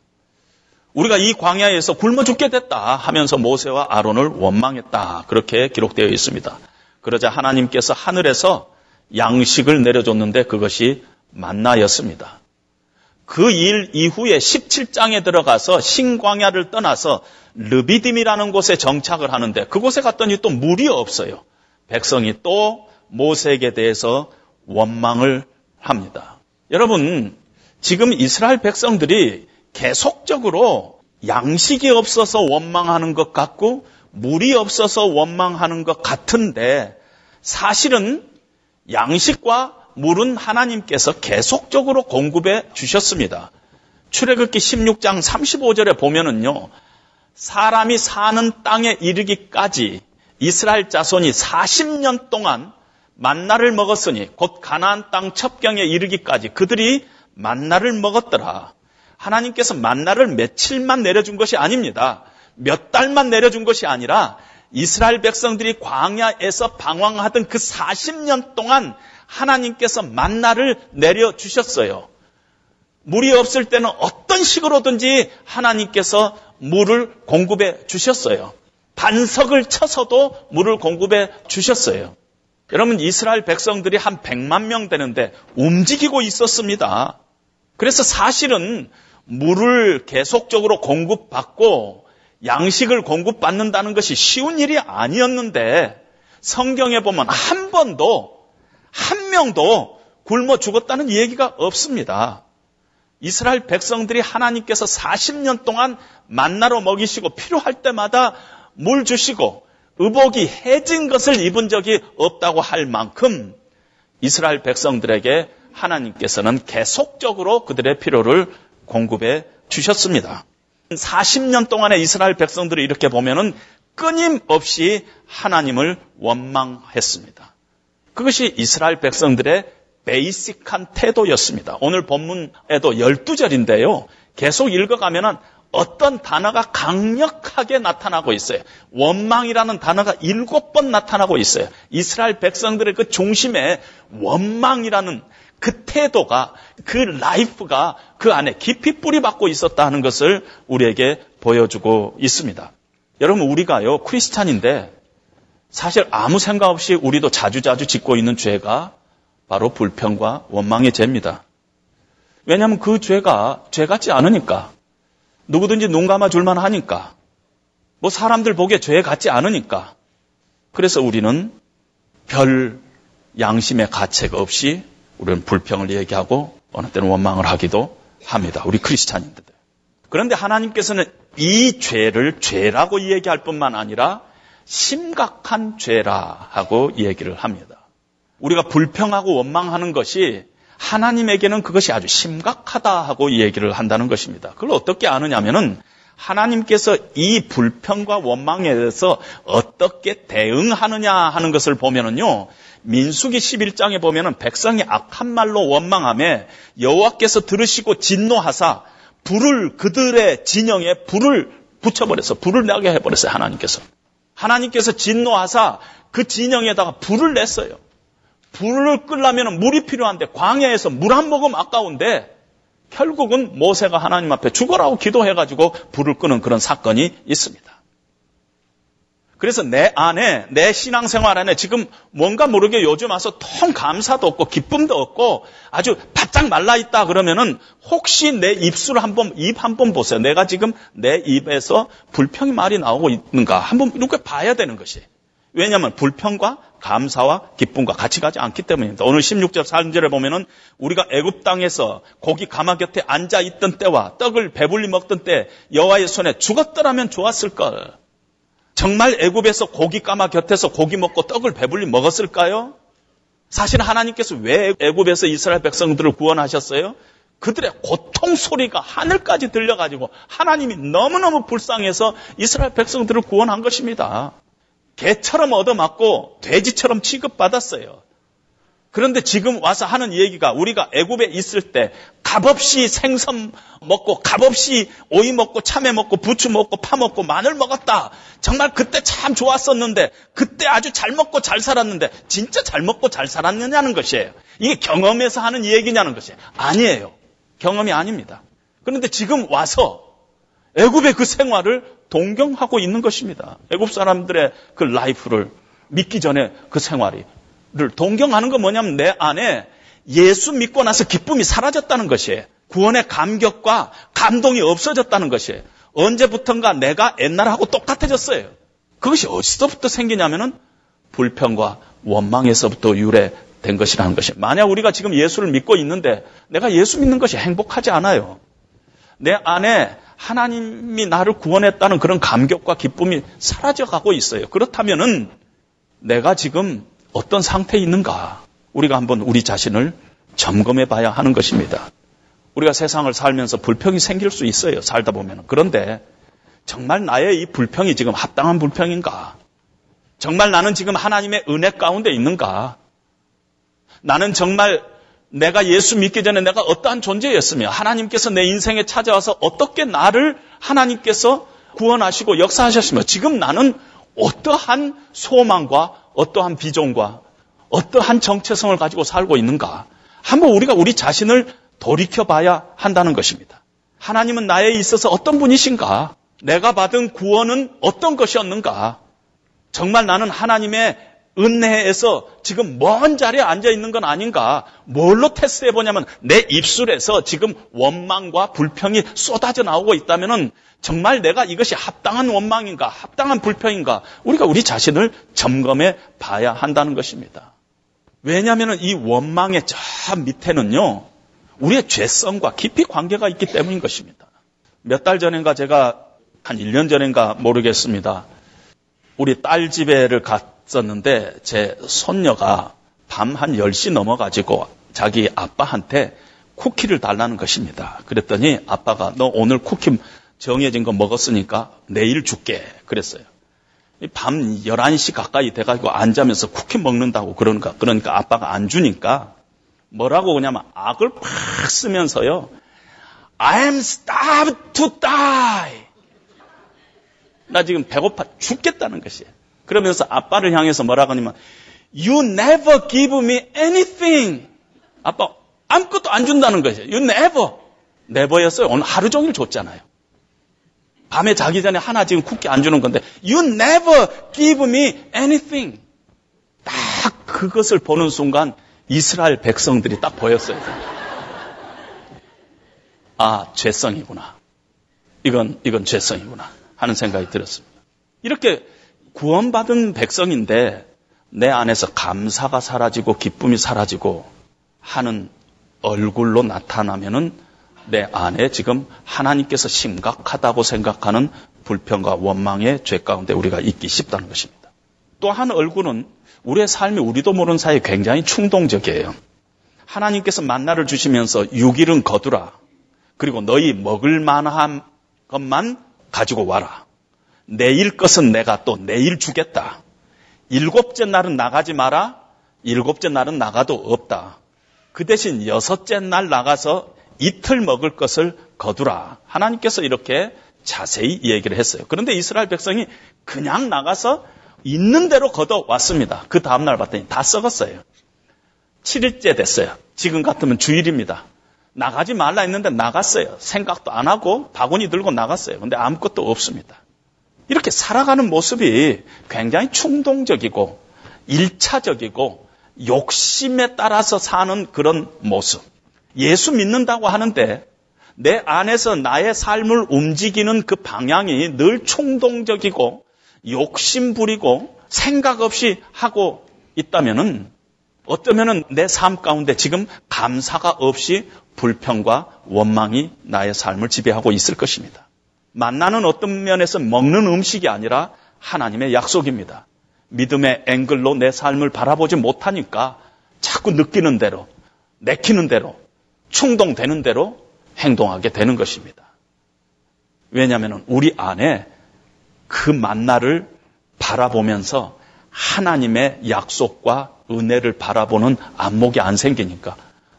우리가 이 광야에서 굶어 죽게 됐다 하면서 모세와 아론을 원망했다. 그렇게 기록되어 있습니다. 그러자 하나님께서 하늘에서 양식을 내려줬는데 그것이 만나였습니다. 그 일 이후에 십칠 장에 들어가서 신광야를 떠나서 르비딤이라는 곳에 정착을 하는데 그곳에 갔더니 또 물이 없어요. 백성이 또 모세에게 대해서 원망을 합니다. 여러분, 지금 이스라엘 백성들이 계속적으로 양식이 없어서 원망하는 것 같고 물이 없어서 원망하는 것 같은데 사실은 양식과 물은 하나님께서 계속적으로 공급해 주셨습니다. 출애굽기 십육 장 삼십오 절에 보면은요, 사람이 사는 땅에 이르기까지 이스라엘 자손이 사십 년 동안 만나를 먹었으니 곧 가나안 땅 첩경에 이르기까지 그들이 만나를 먹었더라. 하나님께서 만나를 며칠만 내려준 것이 아닙니다. 몇 달만 내려준 것이 아니라 이스라엘 백성들이 광야에서 방황하던 그 사십 년 동안 하나님께서 만나를 내려주셨어요. 물이 없을 때는 어떤 식으로든지 하나님께서 물을 공급해 주셨어요. 반석을 쳐서도 물을 공급해 주셨어요. 여러분, 이스라엘 백성들이 한 백만 명 되는데 움직이고 있었습니다. 그래서 사실은 물을 계속적으로 공급받고 양식을 공급받는다는 것이 쉬운 일이 아니었는데 성경에 보면 한 번도, 한 명도 굶어 죽었다는 얘기가 없습니다. 이스라엘 백성들이 하나님께서 사십 년 동안 만나로 먹이시고 필요할 때마다 물 주시고 의복이 해진 것을 입은 적이 없다고 할 만큼 이스라엘 백성들에게 하나님께서는 계속적으로 그들의 필요를 공급해 주셨습니다. 사십 년 동안의 이스라엘 백성들을 이렇게 보면은 끊임없이 하나님을 원망했습니다. 그것이 이스라엘 백성들의 베이직한 태도였습니다. 오늘 본문에도 열두 절인데요. 계속 읽어가면 어떤 단어가 강력하게 나타나고 있어요. 원망이라는 단어가 일곱 번 나타나고 있어요. 이스라엘 백성들의 그 중심에 원망이라는 그 태도가, 그 라이프가 그 안에 깊이 뿌리박고 있었다는 것을 우리에게 보여주고 있습니다. 여러분, 우리가요, 크리스찬인데 사실 아무 생각 없이 우리도 자주자주 짓고 있는 죄가 바로 불평과 원망의 죄입니다. 왜냐하면 그 죄가 죄 같지 않으니까, 누구든지 눈 감아줄만 하니까, 뭐 사람들 보기에 죄 같지 않으니까, 그래서 우리는 별 양심의 가책 없이 우리는 불평을 얘기하고 어느 때는 원망을 하기도 합니다. 우리 크리스찬인들. 그런데 하나님께서는 이 죄를 죄라고 얘기할 뿐만 아니라 심각한 죄라 하고 얘기를 합니다. 우리가 불평하고 원망하는 것이 하나님에게는 그것이 아주 심각하다 하고 얘기를 한다는 것입니다. 그걸 어떻게 아느냐면은 하나님께서 이 불평과 원망에 대해서 어떻게 대응하느냐 하는 것을 보면은요, 민수기 십일 장에 보면은 백성이 악한 말로 원망하며 여호와께서 들으시고 진노하사 불을, 그들의 진영에 불을 붙여버려서 불을 나게 해버렸어요. 하나님께서 하나님께서 진노하사 그 진영에다가 불을 냈어요. 불을 끄려면 물이 필요한데 광야에서 물 한 모금 아까운데 결국은 모세가 하나님 앞에 죽어라고 기도해가지고 불을 끄는 그런 사건이 있습니다. 그래서 내 안에, 내 신앙생활 안에 지금 뭔가 모르게 요즘 와서 통 감사도 없고 기쁨도 없고 아주 바짝 말라있다 그러면은 혹시 내 입술 한 번, 입 한 번 보세요. 내가 지금 내 입에서 불평의 말이 나오고 있는가 한번 이렇게 봐야 되는 것이. 왜냐하면 불평과 감사와 기쁨과 같이 가지 않기 때문입니다. 오늘 십육 절 사 절에 보면은 우리가 애굽 땅에서 고기 가마 곁에 앉아 있던 때와 떡을 배불리 먹던 때 여호와의 손에 죽었더라면 좋았을 걸. 정말 애굽에서 고기 가마 곁에서 고기 먹고 떡을 배불리 먹었을까요? 사실 하나님께서 왜 애굽에서 이스라엘 백성들을 구원하셨어요? 그들의 고통 소리가 하늘까지 들려가지고 하나님이 너무너무 불쌍해서 이스라엘 백성들을 구원한 것입니다. 개처럼 얻어맞고 돼지처럼 취급받았어요. 그런데 지금 와서 하는 얘기가 우리가 애굽에 있을 때 값없이 생선 먹고 값없이 오이 먹고 참외 먹고 부추 먹고 파 먹고 마늘 먹었다. 정말 그때 참 좋았었는데 그때 아주 잘 먹고 잘 살았는데 진짜 잘 먹고 잘 살았느냐는 것이에요. 이게 경험에서 하는 얘기냐는 것이에요. 아니에요. 경험이 아닙니다. 그런데 지금 와서 애굽의 그 생활을 동경하고 있는 것입니다. 애굽 사람들의 그 라이프를 믿기 전에 그 생활을 동경하는 건 뭐냐면 내 안에 예수 믿고 나서 기쁨이 사라졌다는 것이에요. 구원의 감격과 감동이 없어졌다는 것이에요. 언제부턴가 내가 옛날하고 똑같아졌어요. 그것이 어디서부터 생기냐면은 불평과 원망에서부터 유래된 것이라는 것이에요. 만약 우리가 지금 예수를 믿고 있는데 내가 예수 믿는 것이 행복하지 않아요. 내 안에 하나님이 나를 구원했다는 그런 감격과 기쁨이 사라져가고 있어요. 그렇다면은 내가 지금 어떤 상태에 있는가? 우리가 한번 우리 자신을 점검해 봐야 하는 것입니다. 우리가 세상을 살면서 불평이 생길 수 있어요. 살다 보면은. 그런데 정말 나의 이 불평이 지금 합당한 불평인가? 정말 나는 지금 하나님의 은혜 가운데 있는가? 나는 정말 내가 예수 믿기 전에 내가 어떠한 존재였으며 하나님께서 내 인생에 찾아와서 어떻게 나를 하나님께서 구원하시고 역사하셨으며 지금 나는 어떠한 소망과 어떠한 비전과 어떠한 정체성을 가지고 살고 있는가. 한번 우리가 우리 자신을 돌이켜봐야 한다는 것입니다. 하나님은 나에 있어서 어떤 분이신가? 내가 받은 구원은 어떤 것이었는가? 정말 나는 하나님의 은혜에서 지금 먼 자리에 앉아 있는 건 아닌가? 뭘로 테스트해 보냐면 내 입술에서 지금 원망과 불평이 쏟아져 나오고 있다면은 정말 내가 이것이 합당한 원망인가? 합당한 불평인가? 우리가 우리 자신을 점검해 봐야 한다는 것입니다. 왜냐하면 이 원망의 저 밑에는요, 우리의 죄성과 깊이 관계가 있기 때문인 것입니다. 몇 달 전인가 제가 한 일 년 전인가 모르겠습니다. 우리 딸 집에를 갔었는데 제 손녀가 밤 한 열 시 넘어가지고 자기 아빠한테 쿠키를 달라는 것입니다. 그랬더니 아빠가 너 오늘 쿠키 정해진 거 먹었으니까 내일 줄게 그랬어요. 밤 열한 시 가까이 돼가지고 안 자면서 쿠키 먹는다고 그러니까, 그러니까 아빠가 안 주니까 뭐라고 그러냐면 악을 팍 쓰면서요. I am starved to die. 나 지금 배고파 죽겠다는 것이에요. 그러면서 아빠를 향해서 뭐라고 하냐면 You never give me anything. 아빠 아무것도 안 준다는 것이에요. You never. never였어요. 오늘 하루 종일 줬잖아요. 밤에 자기 전에 하나 지금 쿠키 안 주는 건데 You never give me anything. 딱 그것을 보는 순간 이스라엘 백성들이 딱 보였어요. 아, 죄성이구나. 이건 이건 죄성이구나 하는 생각이 들었습니다. 이렇게 구원받은 백성인데 내 안에서 감사가 사라지고 기쁨이 사라지고 하는 얼굴로 나타나면은 내 안에 지금 하나님께서 심각하다고 생각하는 불평과 원망의 죄 가운데 우리가 있기 쉽다는 것입니다. 또한 얼굴은 우리의 삶이 우리도 모르는 사이에 굉장히 충동적이에요. 하나님께서 만나를 주시면서 육일은 거두라. 그리고 너희 먹을 만한 것만 가지고 와라. 내일 것은 내가 또 내일 주겠다. 일곱째 날은 나가지 마라. 일곱째 날은 나가도 없다. 그 대신 여섯째 날 나가서 이틀 먹을 것을 거두라. 하나님께서 이렇게 자세히 얘기를 했어요. 그런데 이스라엘 백성이 그냥 나가서 있는 대로 걷어왔습니다. 그 다음날 봤더니 다 썩었어요. 칠 일째 됐어요. 지금 같으면 주일입니다. 나가지 말라 했는데 나갔어요. 생각도 안 하고 바구니 들고 나갔어요. 근데 아무것도 없습니다. 이렇게 살아가는 모습이 굉장히 충동적이고 일차적이고 욕심에 따라서 사는 그런 모습. 예수 믿는다고 하는데 내 안에서 나의 삶을 움직이는 그 방향이 늘 충동적이고 욕심 부리고 생각 없이 하고 있다면은 어쩌면은 내 삶 가운데 지금 감사가 없이 불평과 원망이 나의 삶을 지배하고 있을 것입니다. 만나는 어떤 면에서 먹는 음식이 아니라 하나님의 약속입니다. 믿음의 앵글로 내 삶을 바라보지 못하니까 자꾸 느끼는 대로, 내키는 대로, 충동되는 대로 행동하게 되는 것입니다. 왜냐하면 우리 안에 그 만나를 바라보면서 하나님의 약속과 은혜를 바라보는 안목이 안 생기니까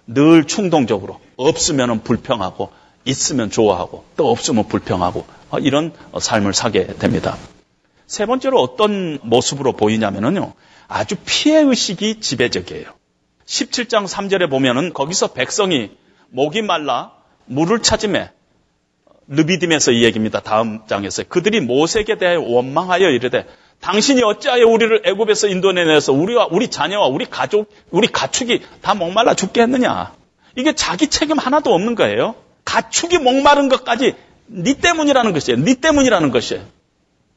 늘 충동적으로 없으면 불평하고 있으면 좋아하고 또 없으면 불평하고 이런 삶을 사게 됩니다. 세 번째로 어떤 모습으로 보이냐면요. 아주 피해의식이 지배적이에요. 십칠 장 삼 절에 보면은 거기서 백성이 목이 말라 물을 찾으매 르비딤에서 이 얘기입니다. 다음 장에서 그들이 모세에게 대하여 원망하여 이르되 당신이 어찌하여 우리를 애굽에서 인도내내서 우리와 우리 자녀와 우리 가족, 우리 가축이 다 목말라 죽게 했느냐. 이게 자기 책임 하나도 없는 거예요. 가축이 목마른 것까지 네 때문이라는 것이에요. 네 때문이라는 것이에요.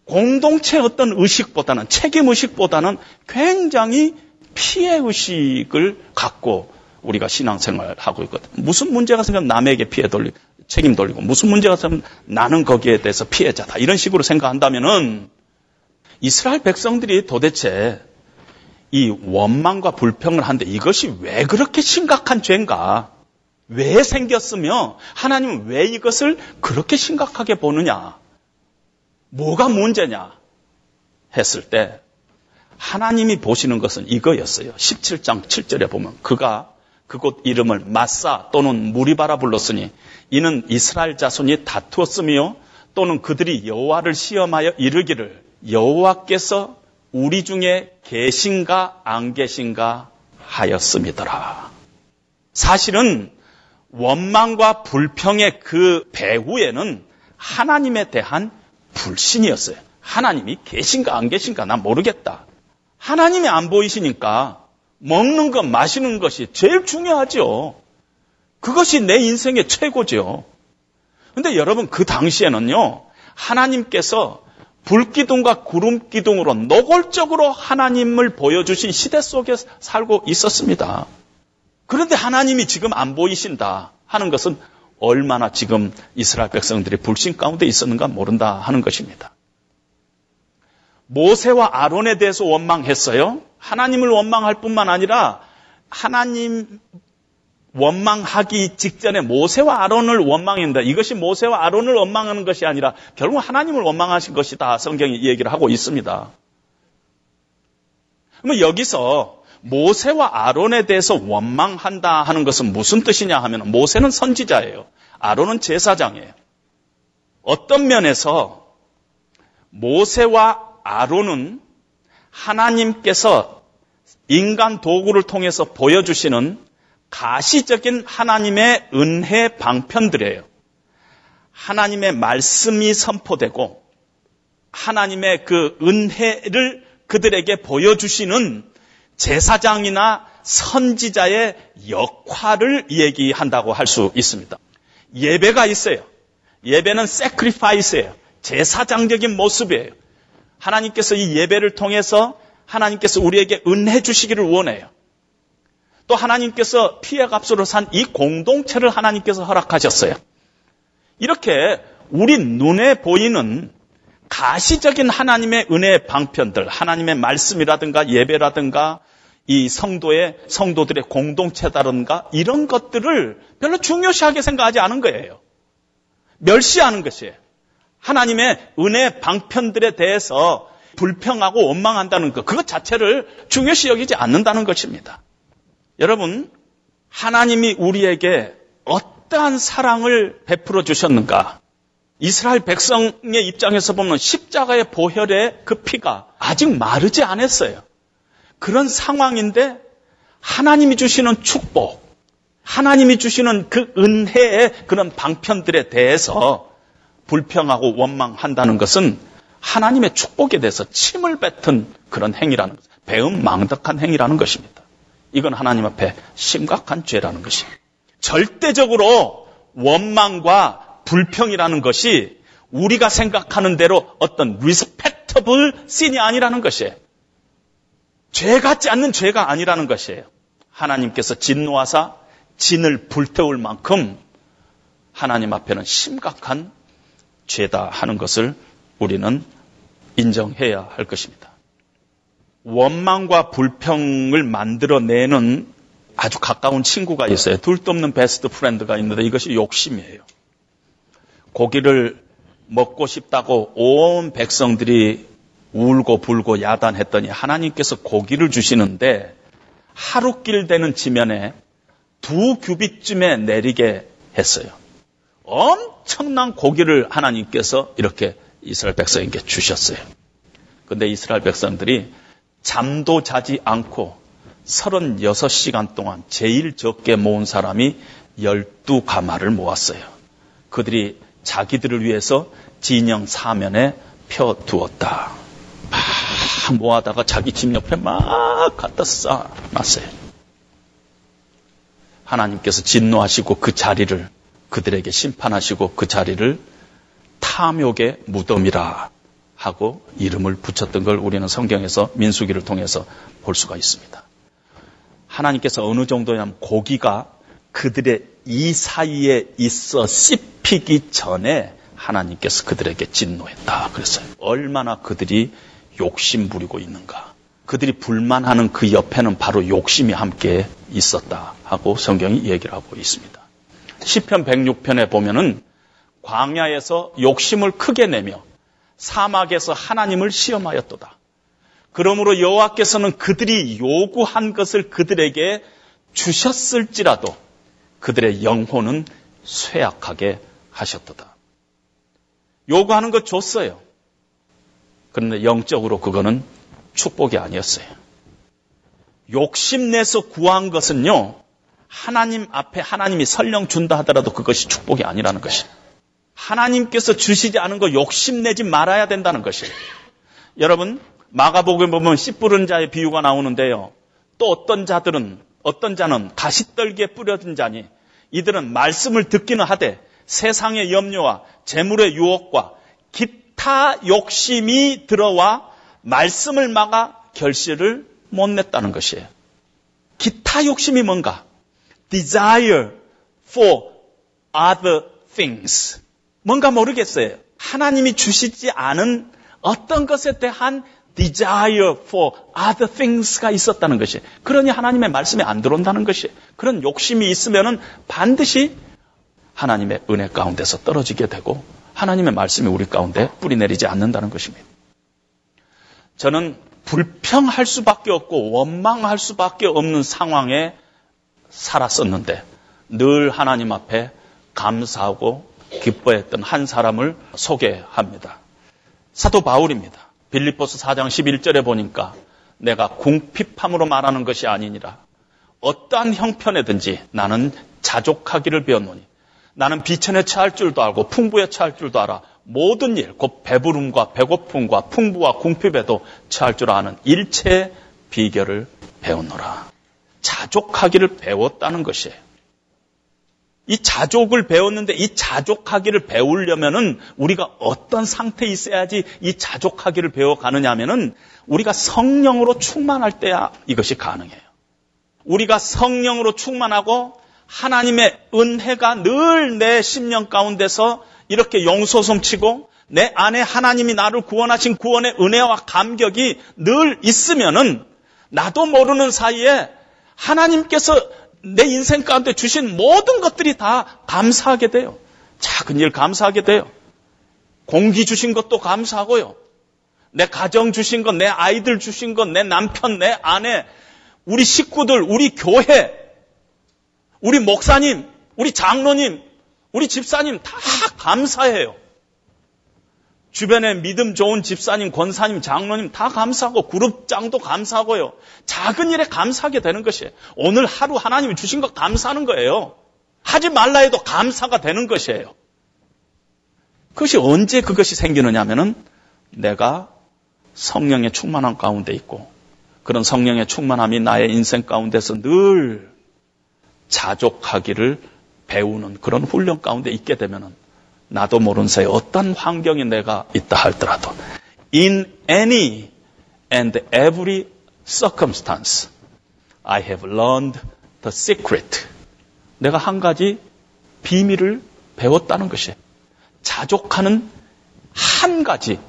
공동체 어떤 의식보다는 책임의식보다는 굉장히 피해의식을 갖고 우리가 신앙생활을 하고 있거든. 무슨 문제가 생기면 남에게 피해 돌리고 책임 돌리고 무슨 문제가 생기면 나는 거기에 대해서 피해자다. 이런 식으로 생각한다면은 이스라엘 백성들이 도대체 이 원망과 불평을 하는데 이것이 왜 그렇게 심각한 죄인가? 왜 생겼으며 하나님은 왜 이것을 그렇게 심각하게 보느냐? 뭐가 문제냐? 했을 때 하나님이 보시는 것은 이거였어요. 십칠 장 칠 절에 보면 그가 그곳 이름을 마사 또는 무리바라 불렀으니 이는 이스라엘 자손이 다투었으며 또는 그들이 여호와를 시험하여 이르기를 여호와께서 우리 중에 계신가 안 계신가 하였음이더라. 사실은 원망과 불평의 그 배후에는 하나님에 대한 불신이었어요. 하나님이 계신가 안 계신가 난 모르겠다. 하나님이 안 보이시니까 먹는 것 마시는 것이 제일 중요하죠. 그것이 내 인생의 최고죠. 그런데 여러분 그 당시에는요. 하나님께서 불기둥과 구름기둥으로 노골적으로 하나님을 보여주신 시대 속에 살고 있었습니다. 그런데 하나님이 지금 안 보이신다 하는 것은 얼마나 지금 이스라엘 백성들이 불신 가운데 있었는가 모른다 하는 것입니다. 모세와 아론에 대해서 원망했어요. 하나님을 원망할 뿐만 아니라 하나님 원망하기 직전에 모세와 아론을 원망한다. 이것이 모세와 아론을 원망하는 것이 아니라 결국 하나님을 원망하신 것이다. 성경이 얘기를 하고 있습니다. 그러면 여기서 모세와 아론에 대해서 원망한다 하는 것은 무슨 뜻이냐 하면 모세는 선지자예요. 아론은 제사장이에요. 어떤 면에서 모세와 아론은 하나님께서 인간 도구를 통해서 보여주시는 가시적인 하나님의 은혜 방편들이에요. 하나님의 말씀이 선포되고 하나님의 그 은혜를 그들에게 보여주시는 제사장이나 선지자의 역할을 얘기한다고 할 수 있습니다. 예배가 있어요. 예배는 sacrifice예요. 제사장적인 모습이에요. 하나님께서 이 예배를 통해서 하나님께서 우리에게 은혜 주시기를 원해요. 또 하나님께서 피의 값으로 산 이 공동체를 하나님께서 허락하셨어요. 이렇게 우리 눈에 보이는 가시적인 하나님의 은혜의 방편들, 하나님의 말씀이라든가 예배라든가 이 성도의, 성도들의 공동체다든가 이런 것들을 별로 중요시하게 생각하지 않은 거예요. 멸시하는 것이에요. 하나님의 은혜 방편들에 대해서 불평하고 원망한다는 것, 그것 자체를 중요시 여기지 않는다는 것입니다. 여러분, 하나님이 우리에게 어떠한 사랑을 베풀어 주셨는가? 이스라엘 백성의 입장에서 보면 십자가의 보혈의 그 피가 아직 마르지 않았어요. 그런 상황인데 하나님이 주시는 축복, 하나님이 주시는 그 은혜의 그런 방편들에 대해서 불평하고 원망한다는 것은 하나님의 축복에 대해서 침을 뱉은 그런 행위라는 것, 배은망덕한 행위라는 것입니다. 이건 하나님 앞에 심각한 죄라는 것이에요. 절대적으로 원망과 불평이라는 것이 우리가 생각하는 대로 어떤 respectable sin이 아니라는 것이에요. 죄 같지 않는 죄가 아니라는 것이에요. 하나님께서 진노하사 진을 불태울 만큼 하나님 앞에는 심각한 죄다 하는 것을 우리는 인정해야 할 것입니다. 원망과 불평을 만들어내는 아주 가까운 친구가 있어요. 둘도 없는 베스트 프렌드가 있는데 이것이 욕심이에요. 고기를 먹고 싶다고 온 백성들이 울고 불고 야단했더니 하나님께서 고기를 주시는데 하루길 되는 지면에 두 규빗쯤에 내리게 했어요. 엄청난 고기를 하나님께서 이렇게 이스라엘 백성에게 주셨어요. 그런데 이스라엘 백성들이 잠도 자지 않고 서른여섯 시간 동안 제일 적게 모은 사람이 열두 가마를 모았어요. 그들이 자기들을 위해서 진영 사면에 펴두었다. 막 모아다가 자기 집 옆에 막 갖다 쌓아놨어요. 하나님께서 진노하시고 그 자리를 그들에게 심판하시고 그 자리를 탐욕의 무덤이라 하고 이름을 붙였던 걸 우리는 성경에서 민수기를 통해서 볼 수가 있습니다. 하나님께서 어느 정도냐면 고기가 그들의 이 사이에 있어 씹히기 전에 하나님께서 그들에게 진노했다 그랬어요. 얼마나 그들이 욕심 부리고 있는가. 그들이 불만하는 그 옆에는 바로 욕심이 함께 있었다 하고 성경이 얘기를 하고 있습니다. 시편 백육 편에 보면은 광야에서 욕심을 크게 내며 사막에서 하나님을 시험하였도다. 그러므로 여호와께서는 그들이 요구한 것을 그들에게 주셨을지라도 그들의 영혼은 쇠약하게 하셨도다. 요구하는 것 줬어요. 그런데 영적으로 그거는 축복이 아니었어요. 욕심내서 구한 것은요, 하나님 앞에 하나님이 설령 준다 하더라도 그것이 축복이 아니라는 것이에요. 하나님께서 주시지 않은 거 욕심내지 말아야 된다는 것이에요. 여러분, 마가복음에 보면 씨 뿌른 자의 비유가 나오는데요. 또 어떤 자들은, 어떤 자는 가시떨기에 뿌려진 자니 이들은 말씀을 듣기는 하되 세상의 염려와 재물의 유혹과 기타 욕심이 들어와 말씀을 막아 결실을 못 냈다는 것이에요. 기타 욕심이 뭔가? desire for other things. 뭔가 모르겠어요. 하나님이 주시지 않은 어떤 것에 대한 desire for other things가 있었다는 것이. 그러니 하나님의 말씀에 안 들어온다는 것이. 그런 욕심이 있으면은 반드시 하나님의 은혜 가운데서 떨어지게 되고 하나님의 말씀이 우리 가운데 뿌리내리지 않는다는 것입니다. 저는 불평할 수밖에 없고 원망할 수밖에 없는 상황에 살았었는데 늘 하나님 앞에 감사하고 기뻐했던 한 사람을 소개합니다. 사도 바울입니다. 빌립보서 사 장 십일 절에 보니까 내가 궁핍함으로 말하는 것이 아니니라. 어떠한 형편에든지 나는 자족하기를 배웠노니 나는 비천에 처할 줄도 알고 풍부에 처할 줄도 알아. 모든 일, 곧 배부름과 배고픔과 풍부와 궁핍에도 처할 줄 아는 일체의 비결을 배웠노라. 자족하기를 배웠다는 것이에요. 이 자족을 배웠는데 이 자족하기를 배우려면은 우리가 어떤 상태에 있어야지 이 자족하기를 배워가느냐 하면은 우리가 성령으로 충만할 때야 이것이 가능해요. 우리가 성령으로 충만하고 하나님의 은혜가 늘 내 심령 가운데서 이렇게 용솟음치고 내 안에 하나님이 나를 구원하신 구원의 은혜와 감격이 늘 있으면은 나도 모르는 사이에 하나님께서 내 인생 가운데 주신 모든 것들이 다 감사하게 돼요. 작은 일 감사하게 돼요. 공기 주신 것도 감사하고요. 내 가정 주신 것, 내 아이들 주신 것, 내 남편, 내 아내, 우리 식구들, 우리 교회, 우리 목사님, 우리 장로님, 우리 집사님 다 감사해요. 주변에 믿음 좋은 집사님, 권사님, 장로님 다 감사하고 그룹장도 감사하고요. 작은 일에 감사하게 되는 것이에요. 오늘 하루 하나님이 주신 것 감사하는 거예요. 하지 말라 해도 감사가 되는 것이에요. 그것이 언제 그것이 생기느냐 하면은 내가 성령의 충만함 가운데 있고 그런 성령의 충만함이 나의 인생 가운데서 늘 자족하기를 배우는 그런 훈련 가운데 있게 되면은 나도 모르는 사이에 어떤 환경이 내가 있다 할더라도 In any and every circumstance I have learned the secret. 내가 한 가지 비밀을 배웠다는 것이에요. 자족하는 한 가지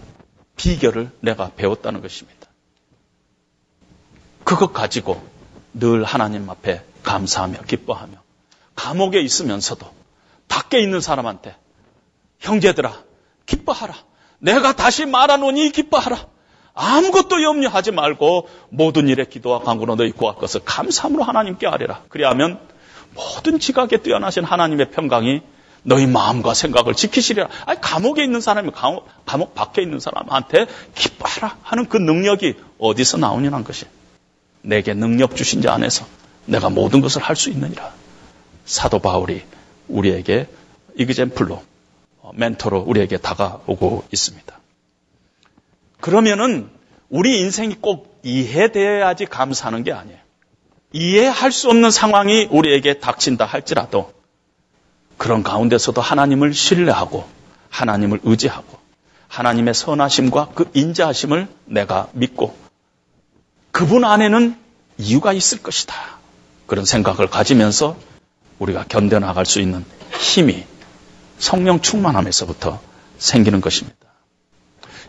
비결을 내가 배웠다는 것입니다. 그것 가지고 늘 하나님 앞에 감사하며 기뻐하며 감옥에 있으면서도 밖에 있는 사람한테 형제들아 기뻐하라. 내가 다시 말하노니 기뻐하라. 아무것도 염려하지 말고 모든 일에 기도와 간구로 너희 구할 것을 감사함으로 하나님께 아뢰라. 그리하면 모든 지각에 뛰어나신 하나님의 평강이 너희 마음과 생각을 지키시리라. 아니, 감옥에 있는 사람이 감옥, 감옥 밖에 있는 사람한테 기뻐하라 하는 그 능력이 어디서 나오냐는 것이. 내게 능력 주신 자 안에서 내가 모든 것을 할 수 있느니라. 사도 바울이 우리에게 이그젠플로 멘토로 우리에게 다가오고 있습니다. 그러면은 우리 인생이 꼭 이해되어야지 감사하는 게 아니에요. 이해할 수 없는 상황이 우리에게 닥친다 할지라도 그런 가운데서도 하나님을 신뢰하고 하나님을 의지하고 하나님의 선하심과 그 인자하심을 내가 믿고 그분 안에는 이유가 있을 것이다. 그런 생각을 가지면서 우리가 견뎌나갈 수 있는 힘이 성령 충만함에서부터 생기는 것입니다.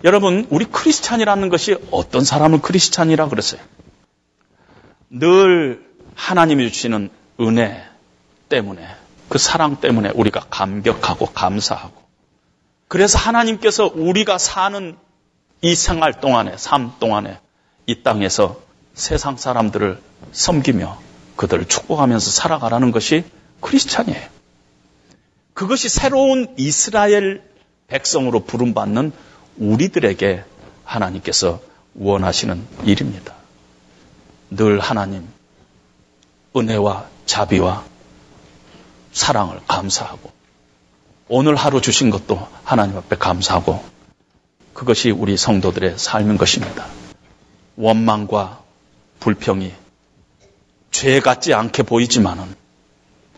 여러분, 우리 크리스찬이라는 것이 어떤 사람을 크리스찬이라 그랬어요? 늘 하나님이 주시는 은혜 때문에, 그 사랑 때문에 우리가 감격하고 감사하고, 그래서 하나님께서 우리가 사는 이 생활 동안에, 삶 동안에 이 땅에서 세상 사람들을 섬기며 그들을 축복하면서 살아가라는 것이 크리스찬이에요. 그것이 새로운 이스라엘 백성으로 부름받는 우리들에게 하나님께서 원하시는 일입니다. 늘 하나님 은혜와 자비와 사랑을 감사하고 오늘 하루 주신 것도 하나님 앞에 감사하고 그것이 우리 성도들의 삶인 것입니다. 원망과 불평이 죄 같지 않게 보이지만은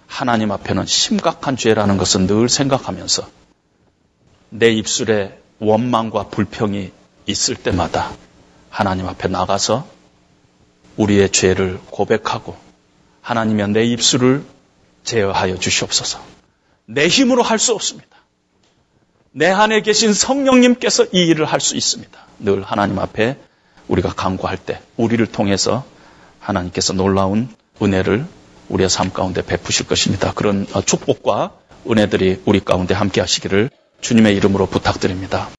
하나님 앞에는 심각한 죄라는 것은 늘 생각하면서 내 입술에 원망과 불평이 있을 때마다 하나님 앞에 나가서 우리의 죄를 고백하고 하나님이여 내 입술을 제어하여 주시옵소서. 내 힘으로 할 수 없습니다. 내 안에 계신 성령님께서 이 일을 할 수 있습니다. 늘 하나님 앞에 우리가 간구할 때 우리를 통해서 하나님께서 놀라운 은혜를 우리의 삶 가운데 베푸실 것입니다. 그런 축복과 은혜들이 우리 가운데 함께 하시기를 주님의 이름으로 부탁드립니다.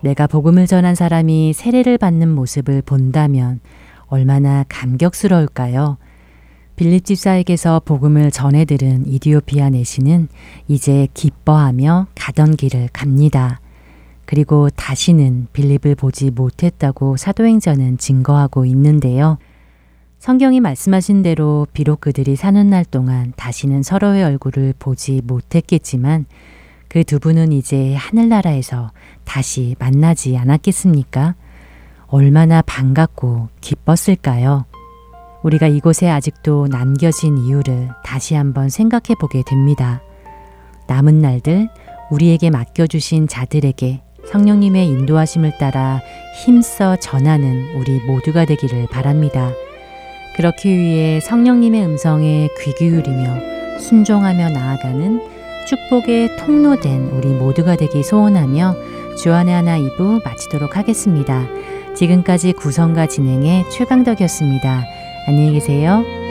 내가 복음을 전한 사람이 세례를 받는 모습을 본다면 얼마나 감격스러울까요? 빌립 집사에게서 복음을 전해들은 이디오피아 내시는 이제 기뻐하며 가던 길을 갑니다. 그리고 다시는 빌립을 보지 못했다고 사도행전은 증거하고 있는데요. 성경이 말씀하신 대로 비록 그들이 사는 날 동안 다시는 서로의 얼굴을 보지 못했겠지만 그 두 분은 이제 하늘나라에서 다시 만나지 않았겠습니까? 얼마나 반갑고 기뻤을까요? 우리가 이곳에 아직도 남겨진 이유를 다시 한번 생각해 보게 됩니다. 남은 날들 우리에게 맡겨주신 자들에게 성령님의 인도하심을 따라 힘써 전하는 우리 모두가 되기를 바랍니다. 그렇기 위해 성령님의 음성에 귀 기울이며 순종하며 나아가는 축복의 통로된 우리 모두가 되기 소원하며 주안의 하나 이 부 마치도록 하겠습니다. 지금까지 구성과 진행의 최강덕이었습니다. 안녕히 계세요.